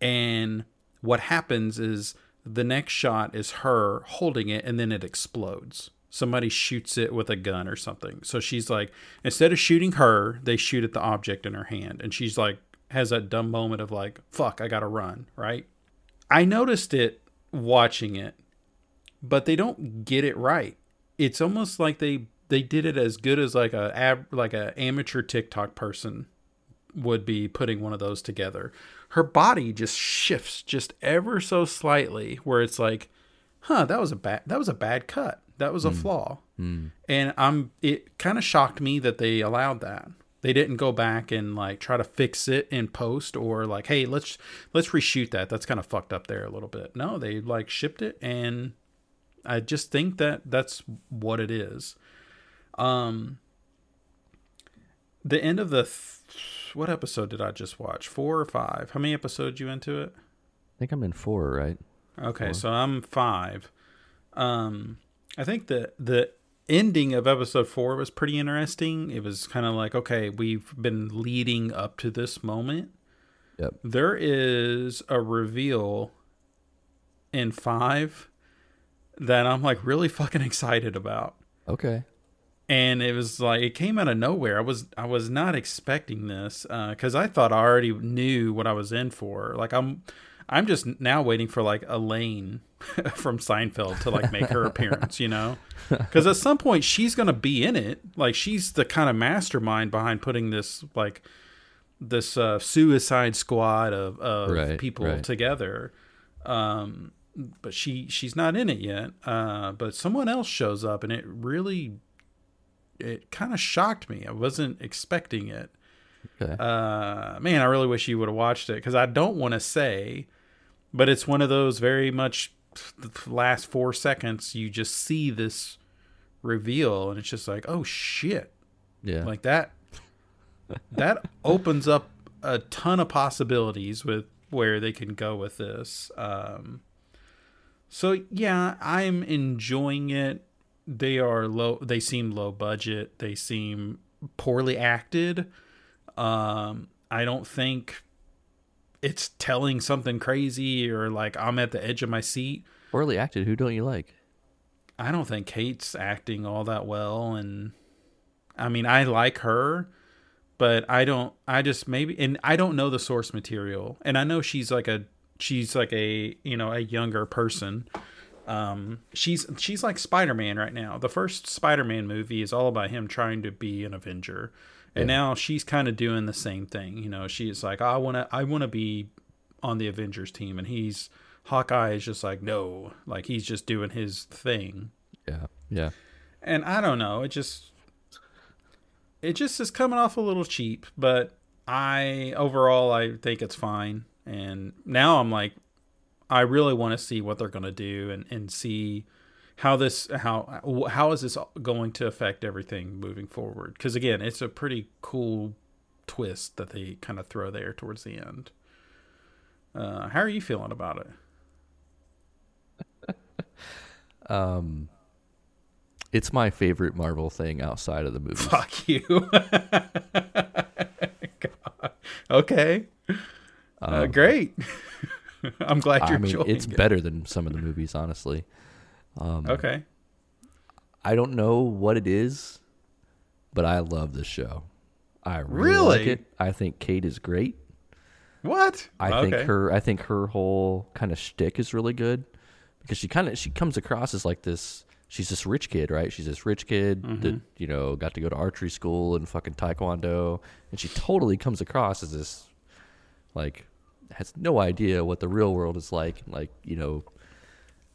And what happens is the next shot is her holding it, and then it explodes. Somebody shoots it with a gun or something. So she's like, instead of shooting her, they shoot at the object in her hand. And she's like, has that dumb moment of like, fuck, I gotta run, right? I noticed it watching it, but they don't get it right. It's almost like they, they did it as good as like a, like a amateur TikTok person would be putting one of those together. Her body just shifts just ever so slightly where it's like, huh, that was a bad, that was a bad cut. That was a mm. flaw. Mm. And I'm, it kind of shocked me that they allowed that. They didn't go back and like try to fix it in post, or like, hey, let's, let's reshoot that. That's kind of fucked up there a little bit. No, they like shipped it. And I just think that that's what it is. Um, the end of the, th- what episode did I just watch? Four or five? How many episodes you into it? I think I'm in four, right? Okay. Four. So I'm five. Um, I think the the ending of episode four was pretty interesting. It was kind of like, okay, we've been leading up to this moment. Yep. There is a reveal in five that I'm like really fucking excited about. Okay. And it was like, it came out of nowhere. I was I was not expecting this, uh, because I thought I already knew what I was in for. Like I'm. I'm just now waiting for like Elaine from Seinfeld to like make her appearance, you know, because at some point she's going to be in it. Like she's the kind of mastermind behind putting this, like this uh, suicide squad of, of right, people right. together. Um, but she, she's not in it yet. Uh, but someone else shows up, and it really, it kind of shocked me. I wasn't expecting it. Okay. Uh, man, I really wish you would have watched it, because I don't want to say. But it's one of those very much last four seconds, you just see this reveal, and it's just like, oh, shit. Yeah. Like that, that opens up a ton of possibilities with where they can go with this. Um, so, yeah, I'm enjoying it. They are low. They seem low budget. They seem poorly acted. Um, I don't think it's telling something crazy, or like I'm at the edge of my seat. Poorly acted. Who don't you like? I don't think Kate's acting all that well. And I mean, I like her, but I don't, I just maybe, and I don't know the source material. And I know she's like a, she's like a, you know, a younger person. Um, she's, she's like Spider-Man right now. The first Spider-Man movie is all about him trying to be an Avenger. And yeah. now she's kind of doing the same thing. You know, she's like, I want to I want to be on the Avengers team. And he's, Hawkeye is just like, no, like he's just doing his thing. Yeah. Yeah. And I don't know. It just, it just is coming off a little cheap. But I, overall, I think it's fine. And now I'm like, I really want to see what they're going to do, and, and see how this how how is this going to affect everything moving forward? Because again, it's a pretty cool twist that they kind of throw there towards the end. Uh, how are you feeling about it? um, it's my favorite Marvel thing outside of the movies. Fuck you. God. Okay. Um, uh, great. I'm glad you're. I mean, it's it. better than some of the movies, honestly. Um, okay. I don't know what it is, but I love this show. I really, really? like it. I think Kate is great. What? I okay. think her. I think her whole kind of shtick is really good, because she kind of she comes across as like this. She's this rich kid, right? She's this rich kid mm-hmm. that, you know, got to go to archery school and fucking taekwondo, and she totally comes across as this, like, has no idea what the real world is like. Like, you know,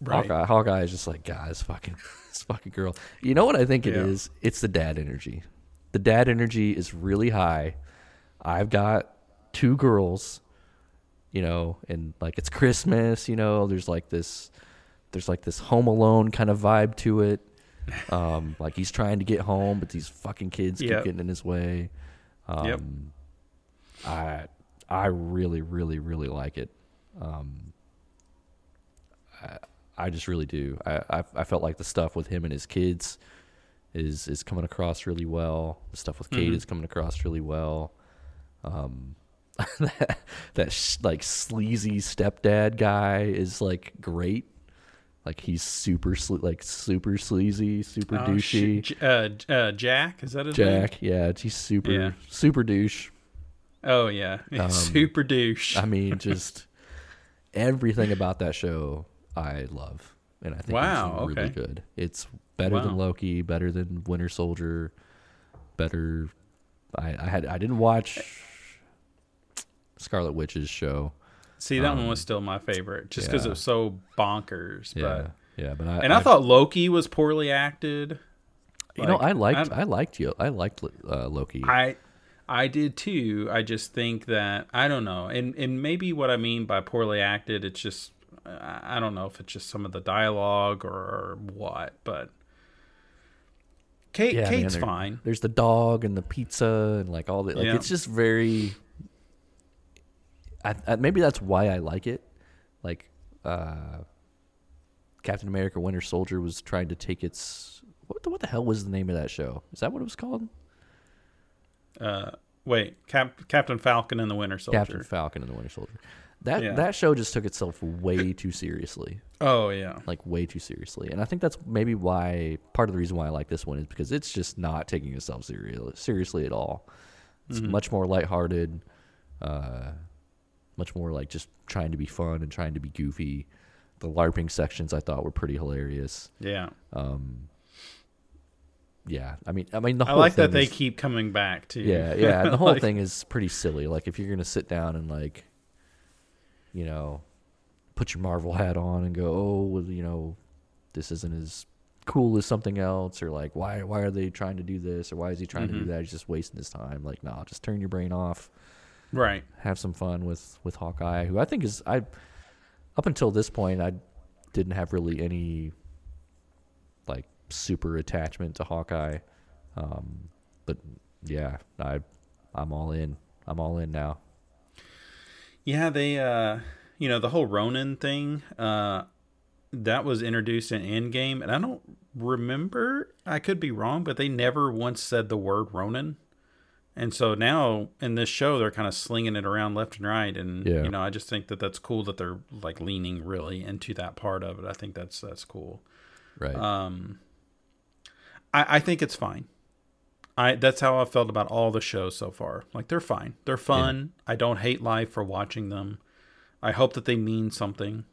right. Hawkeye, Hawkeye is just like, God, this fucking, this fucking girl. You know what I think it yeah. is? It's the dad energy. The dad energy is really high. I've got two girls, you know, and like it's Christmas, you know, there's like this, there's like this Home Alone kind of vibe to it. Um, like he's trying to get home, but these fucking kids yep. keep getting in his way. Um, yep. I... I really, really, really like it. Um, I, I just really do. I, I I felt like the stuff with him and his kids is is coming across really well. The stuff with Kate mm-hmm. is coming across really well. Um, that that sh- like sleazy stepdad guy is like great. Like he's super sle- like super sleazy, super oh, douchey. Sh- uh, uh, Jack, is that his Jack, name? Jack, yeah, he's super yeah. super douche. Oh, yeah. Um, super douche. I mean, just everything about that show I love. And I think wow, it's really okay. good. It's better wow. than Loki, better than Winter Soldier, better... I, I had I didn't watch Scarlet Witch's show. See, that um, one was still my favorite, just because yeah. it was so bonkers. Yeah, but, yeah. But I, and I, I thought Loki was poorly acted. You like, know, I liked I, I liked you. I liked uh, Loki. I... I did too. I just think that, I don't know. And and maybe what I mean by poorly acted, it's just, I don't know if it's just some of the dialogue or, or what, but Kate yeah, Kate's man, there, fine. There's the dog and the pizza and like all that. Like yeah. It's just very, I, I, maybe that's why I like it. Like uh, Captain America Winter Soldier was trying to take its, what the, what the hell was the name of that show? Is that what it was called? Uh, wait, Cap- Captain Falcon and the Winter Soldier. Captain Falcon and the Winter Soldier. That yeah. that show just took itself way too seriously. Oh yeah, like way too seriously. And I think that's maybe why part of the reason why I like this one is because it's just not taking itself serious, seriously at all. It's mm-hmm. much more lighthearted, uh, much more like just trying to be fun and trying to be goofy. The LARPing sections I thought were pretty hilarious. Yeah. Um. Yeah, I mean, I mean, the whole I like thing that they is, keep coming back to. Yeah, yeah, and the whole like, thing is pretty silly. Like, if you're gonna sit down and like, you know, put your Marvel hat on and go, oh, well, you know, this isn't as cool as something else, or like, why, why are they trying to do this, or why is he trying mm-hmm. to do that? He's just wasting his time. Like, nah, just turn your brain off. Right. Have some fun with with Hawkeye, who I think is I, up until this point, I didn't have really any like. super attachment to Hawkeye, um, but yeah, I, I'm all in. I'm all in now. Yeah, they, uh, you know, the whole Ronin thing uh, that was introduced in Endgame, and I don't remember. I could be wrong, but they never once said the word Ronin, and so now in this show they're kind of slinging it around left and right, and yeah. you know, I just think that that's cool that they're like leaning really into that part of it. I think that's that's cool. Right. Um. I think it's fine. I that's how I felt about all the shows so far. Like they're fine, they're fun. Yeah. I don't hate life for watching them. I hope that they mean something.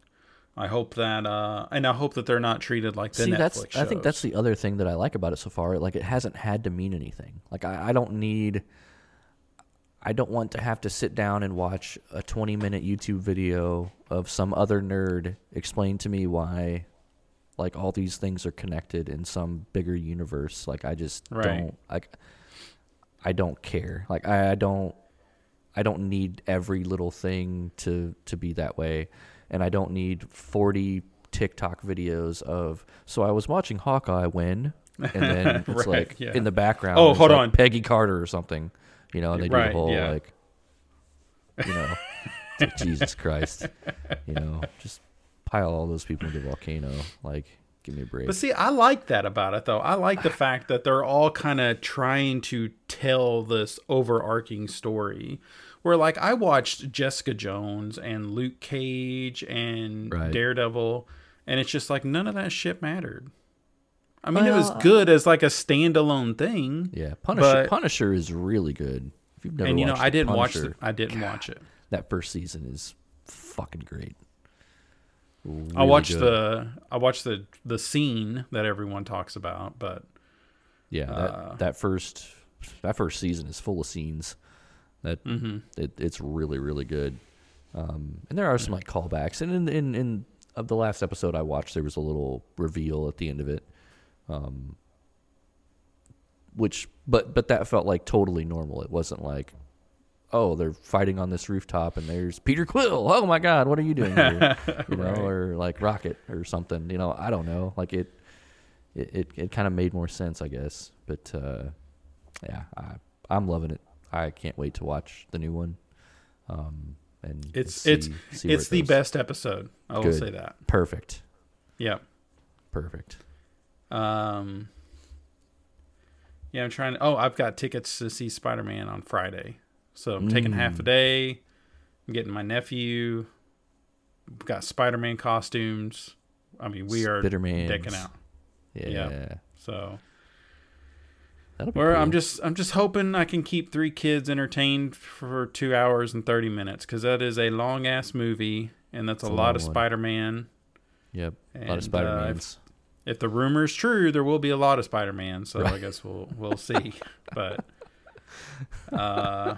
I hope that, uh, and I hope that they're not treated like the See, Netflix that's, shows. I think that's the other thing that I like about it so far. Like it hasn't had to mean anything. Like I, I don't need. I don't want to have to sit down and watch a twenty-minute YouTube video of some other nerd explain to me why. Like all these things are connected in some bigger universe. Like I just right. don't like. I don't care. Like I, I don't. I don't need every little thing to to be that way, and I don't need forty TikTok videos of, so I was watching Hawkeye when, and then it's right, like yeah. in the background. Oh, hold like on. Peggy Carter or something, you know, and they right, do the whole yeah. like, you know, it's like, Jesus Christ, you know, just pile all those people into a volcano. Like, give me a break. But see, I like that about it, though. I like the fact that they're all kind of trying to tell this overarching story. Where, like, I watched Jessica Jones and Luke Cage and right. Daredevil, and it's just like none of that shit mattered. I mean, well, it was good as like a standalone thing. Yeah, Punisher. But, Punisher is really good. If you've never and you know, I didn't Punisher, watch. The, I didn't God, watch it. That first season is fucking great. Really I watched good. the. I watched the the scene that everyone talks about, but yeah, that, uh, that first that first season is full of scenes. That mm-hmm. it, it's really really good, um, and there are some like callbacks. And in in in of the last episode I watched, there was a little reveal at the end of it, um, which but but that felt like totally normal. It wasn't like, oh, they're fighting on this rooftop and there's Peter Quill. Oh my God, what are you doing here? You know, right. or like Rocket or something. You know, I don't know. Like it it it, it kind of made more sense, I guess. But uh, yeah, I, I'm loving it. I can't wait to watch the new one. Um, and it's see, it's see it's it the best episode. I will Good. say that. Perfect. Yeah. Perfect. Um. Yeah, I'm trying to. Oh, I've got tickets to see Spider-Man on Friday, so I'm mm. taking half a day. I'm getting my nephew. We've got Spider-Man costumes. I mean, we are Spider-Man's. Decking out. Yeah. yeah. So. Where cool. I'm just I'm just hoping I can keep three kids entertained for two hours and thirty minutes because that is a long ass movie and that's a lot of, yep, a lot of Spider-Man. Yep, a lot of Spider-Mans. Uh, if, if the rumor is true, there will be a lot of Spider-Man, so right. I guess we'll we'll see. But uh,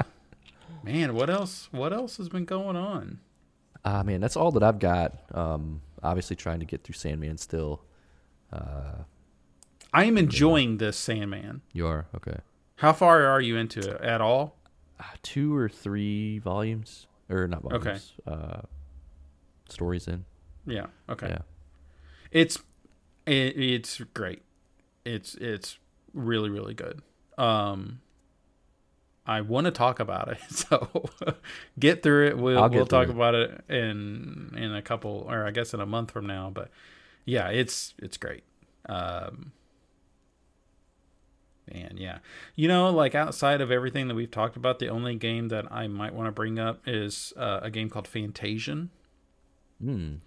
man, what else? What else has been going on? Ah, uh, man, that's all that I've got. Um, obviously trying to get through Sandman still. Uh, I am enjoying this Sandman. You are? Okay. How far are you into it at all? Uh, two or three volumes. Or not volumes. Okay. Uh, stories in. Yeah. Okay. Yeah. It's it, it's great. It's it's really, really good. Um, I want to talk about it. So get through it. We'll, we'll talk it. about it in in a couple, or I guess in a month from now. But yeah, it's it's great. Um. And yeah, you know, like outside of everything that we've talked about, the only game that I might want to bring up is uh, a game called Fantasian. Mm.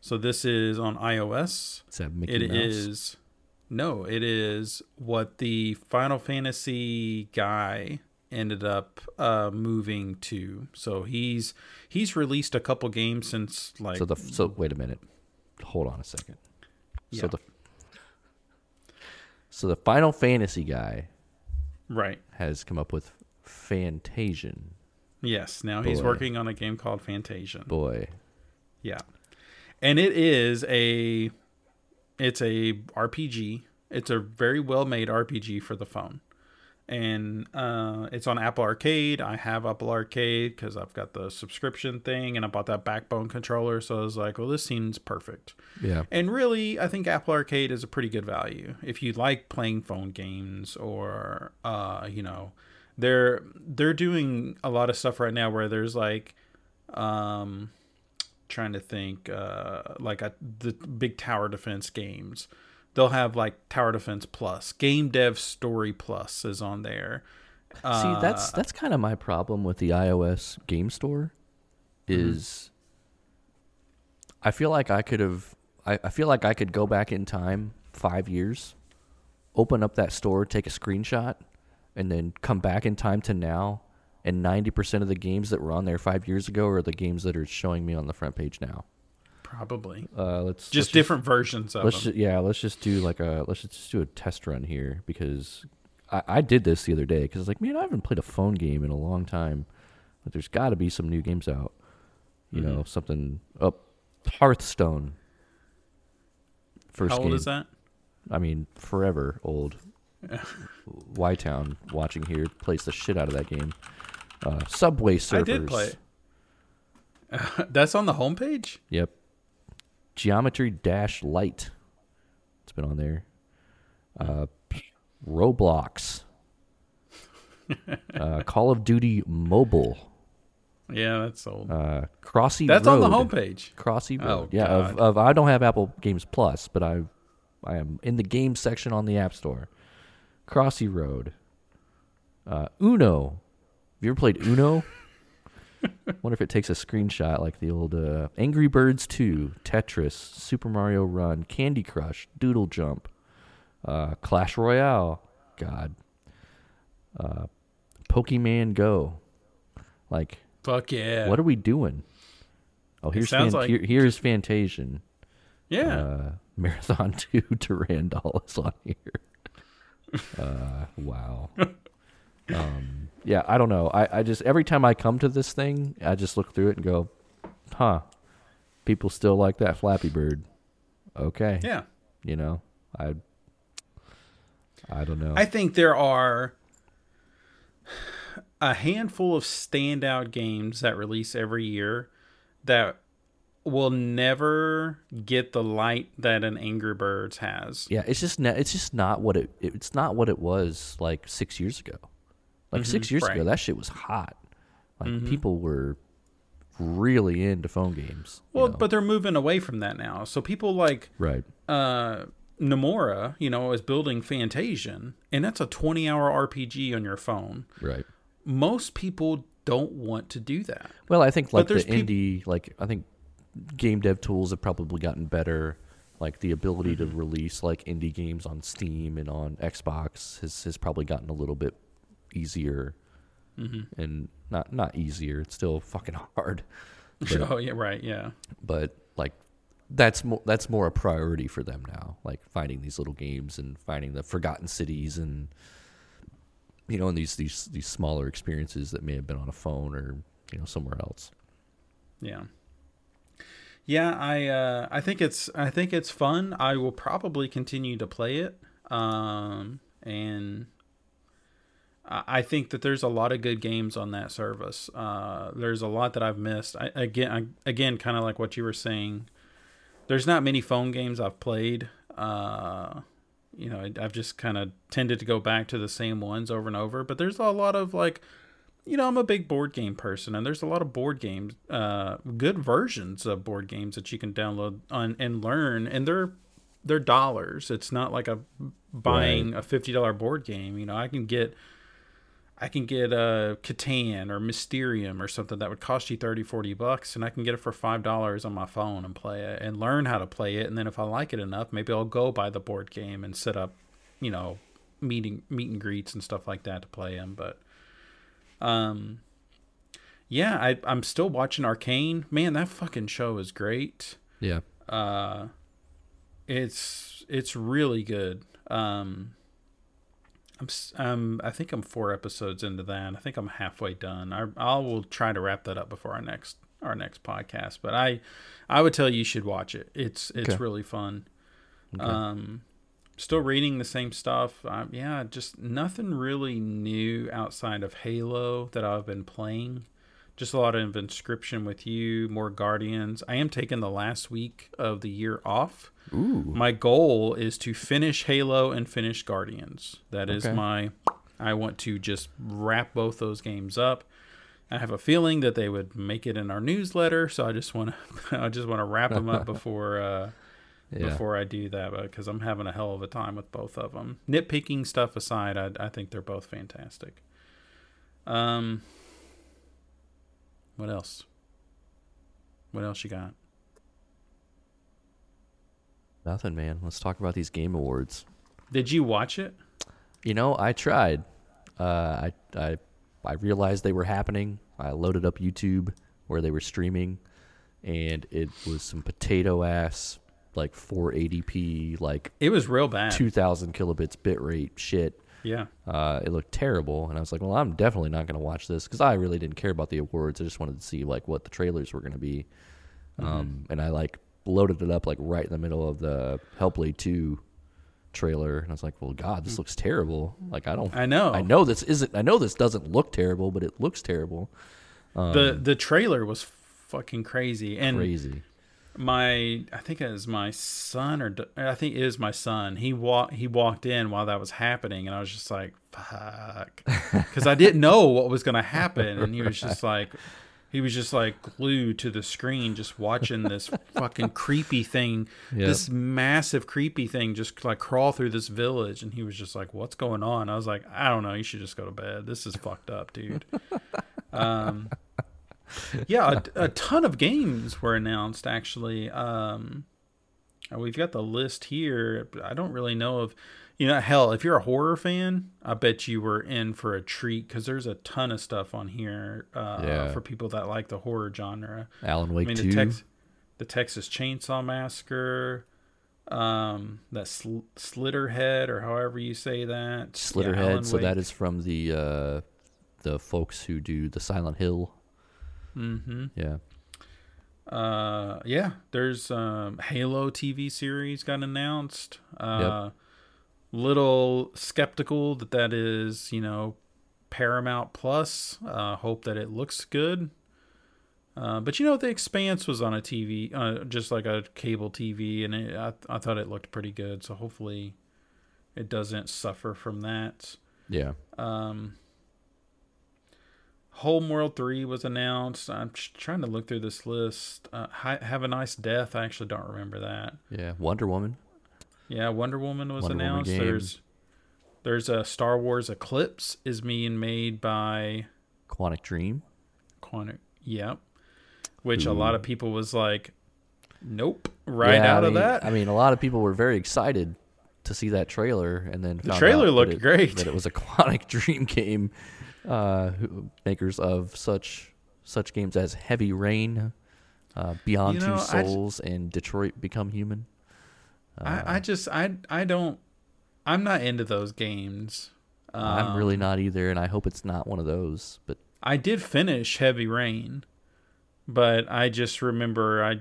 So this is on iOS. Is that Mickey Mouse? It is. No, it is what the Final Fantasy guy ended up uh, moving to. So he's he's released a couple games since like. So the so wait a minute, hold on a second. Yeah. So the. So the Final Fantasy guy, right, has come up with Fantasian. Yes, now Boy. he's working on a game called Fantasian. Boy, yeah, and it is a, it's a R P G. It's a very well made R P G for the phone, and uh, it's on Apple Arcade. I have Apple Arcade because I've got the subscription thing, and I bought that Backbone controller. So I was like, well, this seems perfect. Yeah. And really, I think Apple Arcade is a pretty good value if you like playing phone games, or uh, you know, they're they're doing a lot of stuff right now where there's like, um, trying to think, uh, like a, the big tower defense games. They'll have like Tower Defense Plus, Game Dev Story Plus is on there. Uh, See, that's that's kind of my problem with the iOS Game Store. Is mm-hmm. I feel like I could have, I, I feel like I could go back in time five years, open up that store, take a screenshot, and then come back in time to now, and ninety percent of the games that were on there five years ago are the games that are showing me on the front page now. Probably. Uh, let's just let's different just, versions of let's them. Ju- yeah, let's just do like a let's just do a test run here because I, I did this the other day because I was like, man, I haven't played a phone game in a long time. But there's got to be some new games out, you mm-hmm. know, something up. Oh, Hearthstone. First How old game. is that? I mean, forever old. Y-Town watching here plays the shit out of that game. Uh, Subway Surfers. I did play it. Uh, that's on the homepage? Yep. Geometry Dash Light. It's been on there. Uh, Roblox. uh, Call of Duty Mobile. Yeah, that's old. Uh, Crossy that's Road. That's on the homepage. Crossy Road. Oh, yeah, of, of I don't have Apple Games Plus, but I I am in the game section on the App Store. Crossy Road. Uh, Uno. Have you ever played Uno? Wonder if it takes a screenshot like the old uh, Angry Birds two, Tetris, Super Mario Run, Candy Crush, Doodle Jump, uh, Clash Royale. God. Uh, Pokemon Go. Like, fuck yeah. What are we doing? Oh, here's Fan- like... here, here's Fantasian. Yeah. Uh, Marathon two Durandal is on here. Uh, wow. um, yeah, I don't know. I, I just, every time I come to this thing, I just look through it and go, huh, people still like that Flappy Bird. Okay. Yeah. You know, I, I don't know. I think there are a handful of standout games that release every year that will never get the light that an Angry Birds has. Yeah, it's just it's just not what it it's not what it was like six years ago. Like mm-hmm, six years right. ago, that shit was hot. Like mm-hmm. people were really into phone games. Well, you know? But they're moving away from that now. So people like right. uh, Nomura, you know, is building Fantasian, and that's a twenty-hour R P G on your phone. Right. Most people don't want to do that. Well, I think like the indie, peop- like I think game dev tools have probably gotten better. Like the ability mm-hmm. to release like indie games on Steam and on Xbox has, has probably gotten a little bit easier, mm-hmm. and not not easier. It's still fucking hard. But, oh yeah, right, yeah. But like that's more that's more a priority for them now. Like finding these little games and finding the forgotten cities and. You know, and these, these these smaller experiences that may have been on a phone or, you know, somewhere else. Yeah. Yeah, I uh, I think it's I think it's fun. I will probably continue to play it. Um, and I think that there's a lot of good games on that service. Uh, there's a lot that I've missed. I, again, I, again, kind of like what you were saying. There's not many phone games I've played. Uh You know, I've just kind of tended to go back to the same ones over and over. But there's a lot of like, you know, I'm a big board game person, and there's a lot of board games, uh, good versions of board games that you can download on and learn. And they're they're dollars. It's not like a buying right. a fifty dollar board game. You know, I can get I can get a Catan or Mysterium or something that would cost you thirty, forty bucks, and I can get it for five dollars on my phone and play it and learn how to play it. And then if I like it enough, maybe I'll go buy the board game and set up, you know, meeting, meet and greets and stuff like that to play them. But, um, yeah, I, I'm still watching Arcane. Man, that fucking show is great. Yeah. Uh, it's, it's really good. Um, I'm um I think I'm four episodes into that. I think I'm halfway done. I I will try to wrap that up before our next our next podcast. But I I would tell you, you should watch it. It's it's okay. really fun. Okay. Um, still reading the same stuff. Um, yeah, just nothing really new outside of Halo that I've been playing. Just a lot of Inscryption with you, more Guardians. I am taking the last week of the year off. Ooh. My goal is to finish Halo and finish Guardians. That is okay. my... I want to just wrap both those games up. I have a feeling that they would make it in our newsletter, so I just want to I just want to wrap them up before uh, yeah. before I do that, because I'm having a hell of a time with both of them. Nitpicking stuff aside, I, I think they're both fantastic. Um... What else? What else you got? Nothing, man. Let's talk about these game awards. Did you watch it? You know, I tried. Uh, I I I realized they were happening. I loaded up YouTube where they were streaming, and it was some potato ass, like four eighty p, like it was real bad, two thousand kilobits bitrate shit. Yeah, uh, it looked terrible, and I was like, "Well, I'm definitely not going to watch this because I really didn't care about the awards. I just wanted to see like what the trailers were going to be." Mm-hmm. Um, and I like loaded it up like right in the middle of the Hellblade two trailer, and I was like, "Well, God, this looks terrible. Like, I don't, I know, I know this isn't, I know this doesn't look terrible, but it looks terrible." Um, the the trailer was fucking crazy and crazy. my I think it was my son or I think it is my son. He walked he walked in while that was happening, and I was just like, fuck, because I didn't know what was going to happen, and he was just like, he was just like glued to the screen, just watching this fucking creepy thing, yep. this massive creepy thing, just like crawl through this village. And he was just like, "What's going on?" I was like, "I don't know. You should just go to bed. This is fucked up, dude." um, yeah, a, a ton of games were announced. Actually, um, we've got the list here. I don't really know if you know. Hell, if you're a horror fan, I bet you were in for a treat, because there's a ton of stuff on here uh, yeah. for people that like the horror genre. Alan Wake I mean, two. The, Tex- the Texas Chainsaw Massacre, um, that sl- Slitterhead, or however you say that. Slitterhead, yeah, so Wake. That is from the uh, the folks who do the Silent Hill. Mm-hmm. Yeah. Uh, yeah, there's um, Halo T V series got announced. Uh, yep. Little skeptical that that is, you know, Paramount Plus. Uh, hope that it looks good. Uh, but you know, The Expanse was on a T V, uh, just like a cable T V, and it, I I thought it looked pretty good. So hopefully, it doesn't suffer from that. Yeah. Um. Homeworld three was announced. I'm trying to look through this list. Uh, Hi- Have a Nice Death. I actually don't remember that. Yeah, Wonder Woman. Yeah, Wonder Woman was Wonder announced. Woman there's there's a Star Wars Eclipse is being made by Quantic Dream. Quantic, yeah. Which Ooh. A lot of people was like, nope, right yeah, out I of mean, that. I mean, a lot of people were very excited to see that trailer, and then the found trailer out looked that it, great. That it was a Quantic Dream game, uh, who, makers of such such games as Heavy Rain, uh, Beyond you know, Two Souls, I, and Detroit Become Human. Uh, I, I just I I don't I'm not into those games. Um, I'm really not either, and I hope it's not one of those. But I did finish Heavy Rain, but I just remember I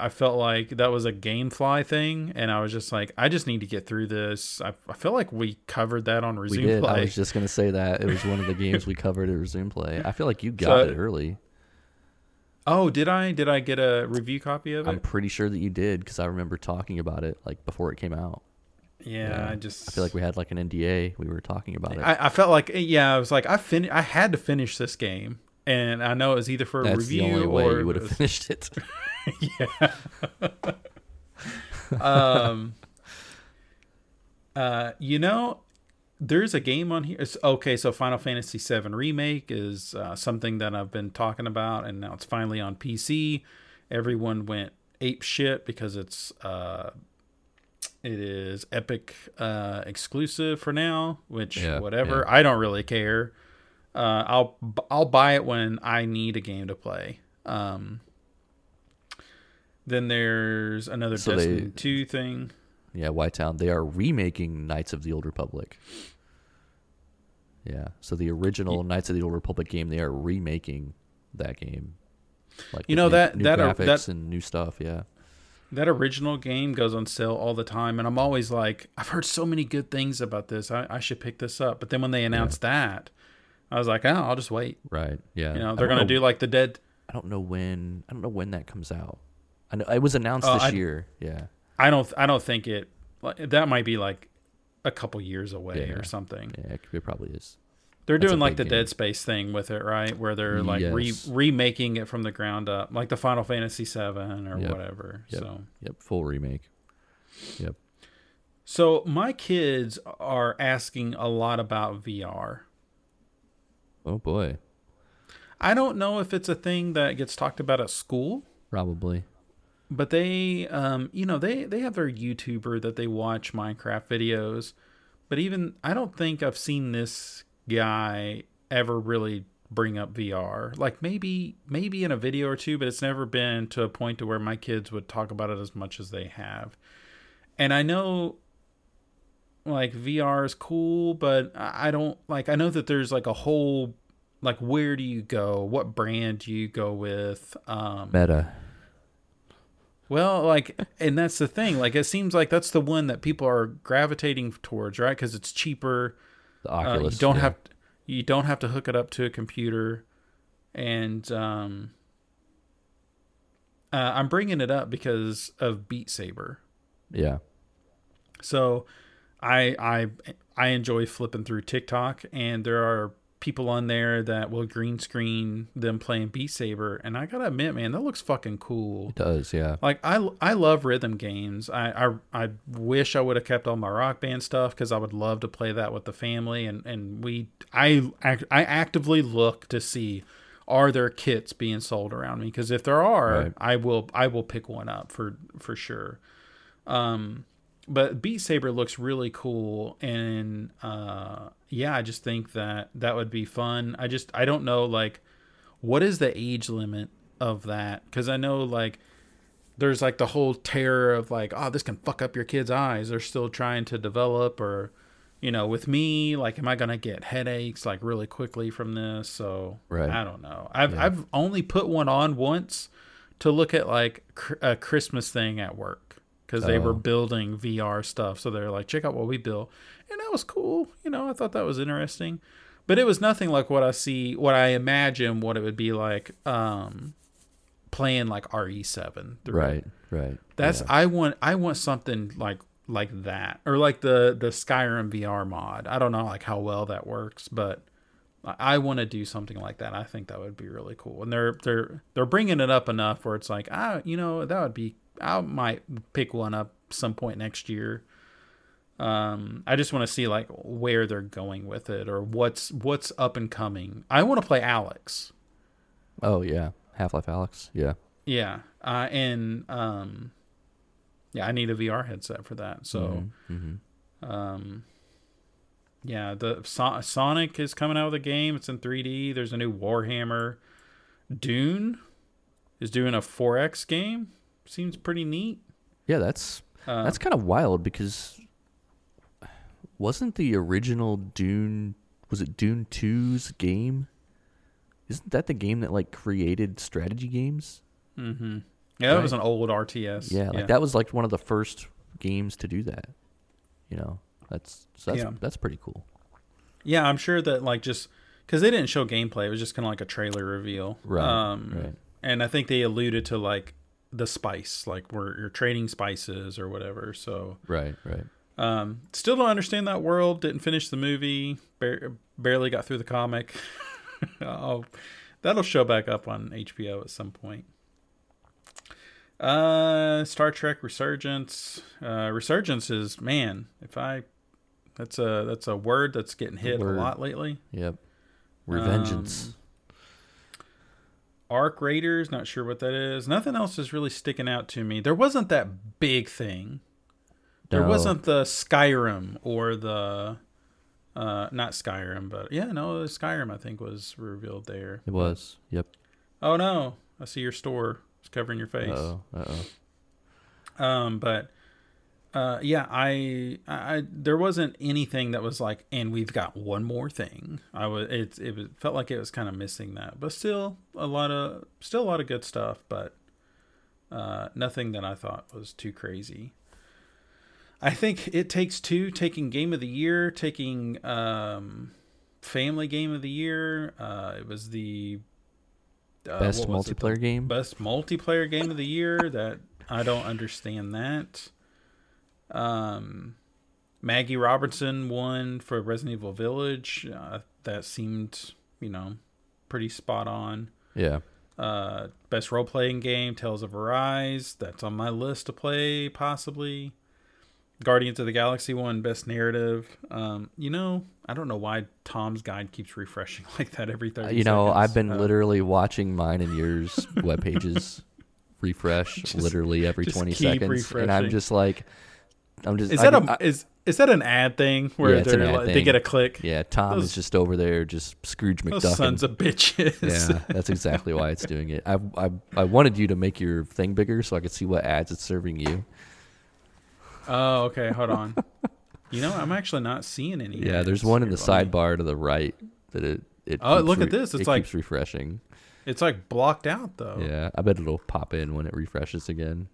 I felt like that was a GameFly thing, and I was just like, I just need to get through this. I I feel like we covered that on Resume we did. Play. I was just gonna say that it was one of the games we covered at Resume Play. I feel like you got so, it early. Oh, did I? Did I get a review copy of it? I'm pretty sure that you did, because I remember talking about it like before it came out. Yeah, yeah, I just... I feel like we had like an N D A. We were talking about it. I, I felt like, yeah, I was like, I fin- I had to finish this game. And I know it was either for That's a review or... That's the only way you would have was... finished it. yeah. um. Uh. You know... There's a game on here. It's, okay, so Final Fantasy seven Remake is uh, something that I've been talking about, and now it's finally on P C. Everyone went ape shit because it's uh, it is Epic uh, exclusive for now, which yeah, whatever. Yeah. I don't really care. Uh, I'll I'll buy it when I need a game to play. Um, then there's another so Destiny they... two thing. Yeah, Whitetown. They are remaking Knights of the Old Republic. Yeah, so the original Knights of the Old Republic game, they are remaking that game. Like you know new, that new that graphics that, and new stuff. Yeah, that original game goes on sale all the time, and I'm always like, I've heard so many good things about this. I, I should pick this up. But then when they announced yeah. that, I was like, oh, I'll just wait. Right. Yeah. You know, they're gonna know, do like the dead. I don't know when. I don't know when that comes out. I know it was announced uh, this I, year. Yeah. I don't. I don't think it. That might be like a couple years away yeah, or something. Yeah, it probably is. They're That's doing like the game. Dead Space thing with it, right? Where they're like yes. re- remaking it from the ground up, like the Final Fantasy seven or yep. whatever. Yep. So yep, full remake. Yep. So my kids are asking a lot about V R. Oh boy. I don't know if it's a thing that gets talked about at school. Probably. But they, um, you know, they, they have their YouTuber that they watch Minecraft videos. But even, I don't think I've seen this guy ever really bring up V R. Like maybe maybe in a video or two, but it's never been to a point to where my kids would talk about it as much as they have. And I know, like, V R is cool, but I don't, like, I know that there's, like, a whole, like, where do you go? What brand do you go with? Um, Meta. Well, like, and that's the thing. Like, it seems like that's the one that people are gravitating towards, right? Because it's cheaper. The Oculus. Uh, you don't yeah. have to, you don't have to hook it up to a computer, and um, Uh, I'm bringing it up because of Beat Saber. Yeah. So I I I enjoy flipping through TikTok, and there are people on there that will green screen them playing Beat Saber, and I gotta admit, man, that looks fucking cool. It does, yeah. Like, I, I love rhythm games. I, I, I wish I would have kept all my Rock Band stuff, because I would love to play that with the family, and, and we I, I actively look to see, are there kits being sold around me? Because if there are, right. I will I will pick one up for for sure. Um, but Beat Saber looks really cool, and uh, yeah, I just think that that would be fun. I just I don't know, like, what is the age limit of that? Because I know, like, there's like the whole terror of like, oh, this can fuck up your kids' eyes. They're still trying to develop, or, you know, with me, like, am I gonna get headaches like really quickly from this? So right. I don't know. I've yeah. I've only put one on once to look at like cr- a Christmas thing at work, because they oh. were building V R stuff. So they're like, check out what we built, and that was cool. You know, I thought that was interesting, but it was nothing like what I see, what I imagine, what it would be like um, playing like R E seven. Through. Right, right. That's yeah. I want. I want something like. like that, or like the the Skyrim V R mod. I don't know like how well that works, but I want to do something like that. I think that would be really cool, and they're they're they're bringing it up enough where it's like, ah, you know, that would be, I might pick one up some point next year. um I just want to see like where they're going with it, or what's what's up and coming. I want to play Alex. Oh yeah, Half-Life Alex. Yeah, yeah. uh and um Yeah, I need a V R headset for that. So, mm-hmm. Mm-hmm. um, yeah, the so- Sonic is coming out with a game. It's in three D. There's a new Warhammer. Dune is doing a four X game. Seems pretty neat. Yeah, that's uh, that's kind of wild, because wasn't the original Dune, was it Dune two's game? Isn't that the game that like created strategy games? Mm-hmm. Yeah, that right. was an old R T S. Yeah, like yeah. that was like one of the first games to do that. You know, that's so that's yeah. that's pretty cool. Yeah, I'm sure that like just because they didn't show gameplay, it was just kind of like a trailer reveal. Right. Um, right. And I think they alluded to like the spice, like where you're trading spices or whatever. So right, right. Um, still don't understand that world. Didn't finish the movie. Bar- barely got through the comic. Oh, that'll show back up on H B O at some point. Uh, Star Trek Resurgence. Uh, Resurgence is, man, if I, that's a, that's a word that's getting hit word. a lot lately. Yep. Revengeance. Um, Arc Raiders. Not sure what that is. Nothing else is really sticking out to me. There wasn't that big thing. There no. wasn't the Skyrim or the, uh, not Skyrim, but yeah, no, Skyrim I think was revealed there. It was. Yep. Oh no. I see your store. It's covering your face. Uh-oh, uh-oh. Um, but uh, yeah, I, I, there wasn't anything that was like, and we've got one more thing. I was, it, it felt like it was kind of missing that, but still a lot of, still a lot of good stuff, but uh, nothing that I thought was too crazy. I think It Takes Two taking Game of the Year, taking um, Family Game of the Year. Uh, it was the Uh, best multiplayer it? game best multiplayer game of the year. That I don't understand that. um Maggie Robertson won for Resident Evil Village. Uh, that seemed, you know, pretty spot on. Yeah. Uh best role-playing game, Tales of Arise. That's on my list to play, possibly. Guardians of the Galaxy won best narrative. Um, you know, I don't know why Tom's Guide keeps refreshing like that every thirty seconds. You know, seconds. I've been um, literally watching mine and yours webpages refresh just, literally every twenty seconds, and I'm just like, I'm just. Is I, that a I, is is that an ad thing where yeah, they're like, they get a click? Yeah, Tom those, is just over there, just Scrooge McDuck. Those sons of bitches. Yeah, that's exactly why it's doing it. I I I wanted you to make your thing bigger so I could see what ads it's serving you. Oh, okay. Hold on. You know, I'm actually not seeing any. Yeah, there's one in the sidebar to the right that it. it oh, look re- at this! It's it like keeps refreshing. It's like blocked out though. Yeah, I bet it'll pop in when it refreshes again.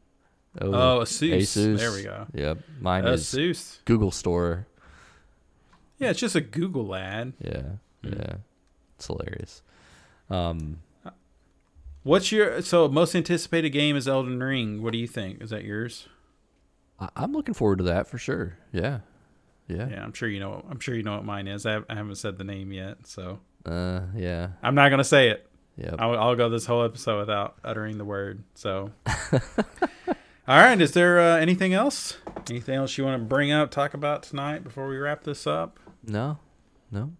Oh, oh Asus. Asus. There we go. Yep, mine Asus. is Google Store. Yeah, it's just a Google ad. Yeah, hmm. yeah, it's hilarious. Um, What's your so most anticipated game is Elden Ring. What do you think? Is that yours? I, I'm looking forward to that for sure. Yeah, yeah, yeah. I'm sure you know. I'm sure you know what mine is. I, have, I haven't said the name yet, so. Uh, yeah. I'm not gonna say it. Yeah. I'll, I'll go this whole episode without uttering the word. So. All right. Is there uh, anything else? Anything else you want to bring up, talk about tonight before we wrap this up? No. No.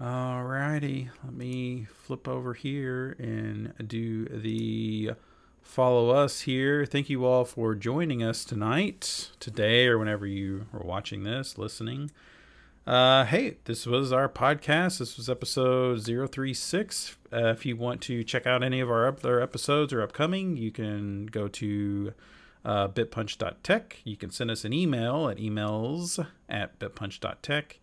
All righty. Let me flip over here and do the follow us here. Thank you all for joining us tonight, today, or whenever you are watching this, listening. Uh, hey, this was our podcast. This was episode zero three six. Uh, if you want to check out any of our other episodes or upcoming, you can go to uh, bitpunch dot tech. You can send us an email at emails at bitpunch dot tech.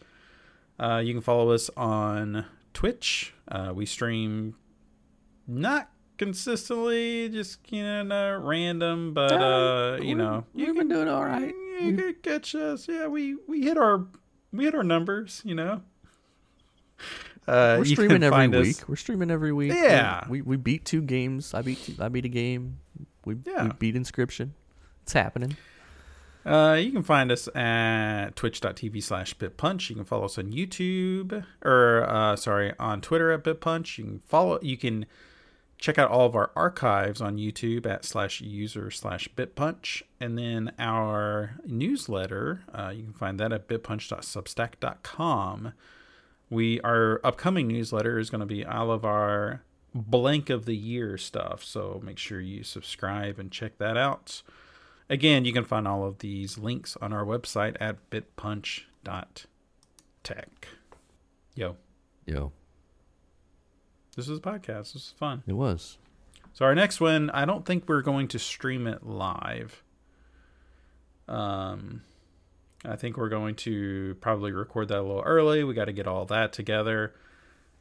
Uh, you can follow us on Twitch. Uh, we stream not consistently, just you know, not random, but uh, you know, we've been doing all right. You can catch us. Yeah, we we hit our we hit our numbers. You know, uh, we're streaming every week. We're streaming every week. Yeah, we we beat two games. I beat two, I beat a game. We, yeah. we beat Inscryption. It's happening. Uh, you can find us at twitch dot t v slash bitpunch. You can follow us on YouTube or, uh, sorry, on Twitter at bitpunch. You can follow, you can check out all of our archives on YouTube at slash user slash bitpunch. And then our newsletter, uh, you can find that at bitpunch dot substack dot com. We, our upcoming newsletter is going to be all of our blank of the year stuff. So make sure you subscribe and check that out. Again, you can find all of these links on our website at bitpunch dot tech. Yo. Yo. This was a podcast. This was fun. It was. So our next one, I don't think we're going to stream it live. Um, I think we're going to probably record that a little early. We got to get all that together.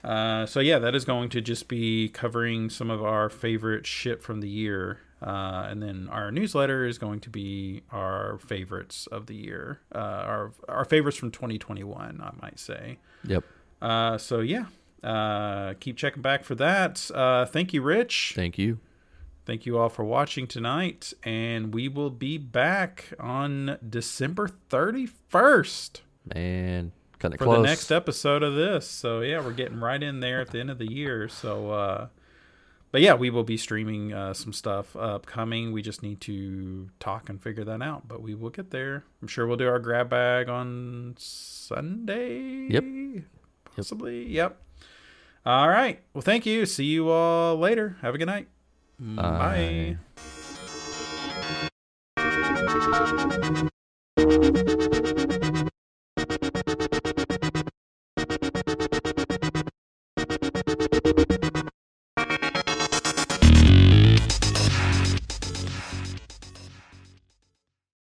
Uh, so yeah, that is going to just be covering some of our favorite shit from the year. Uh, and then our newsletter is going to be our favorites of the year, uh, our our favorites from twenty twenty-one, I might say. Yep. Uh, so, yeah, uh, keep checking back for that. Uh, thank you, Rich. Thank you. Thank you all for watching tonight. And we will be back on December thirty-first. Man, kind of close. For the next episode of this. So, yeah, we're getting right in there at the end of the year. So, uh But yeah, we will be streaming uh, some stuff upcoming. We just need to talk and figure that out. But we will get there. I'm sure we'll do our grab bag on Sunday. Yep. Possibly. Yep. All right. Well, thank you. See you all later. Have a good night. Bye. Bye.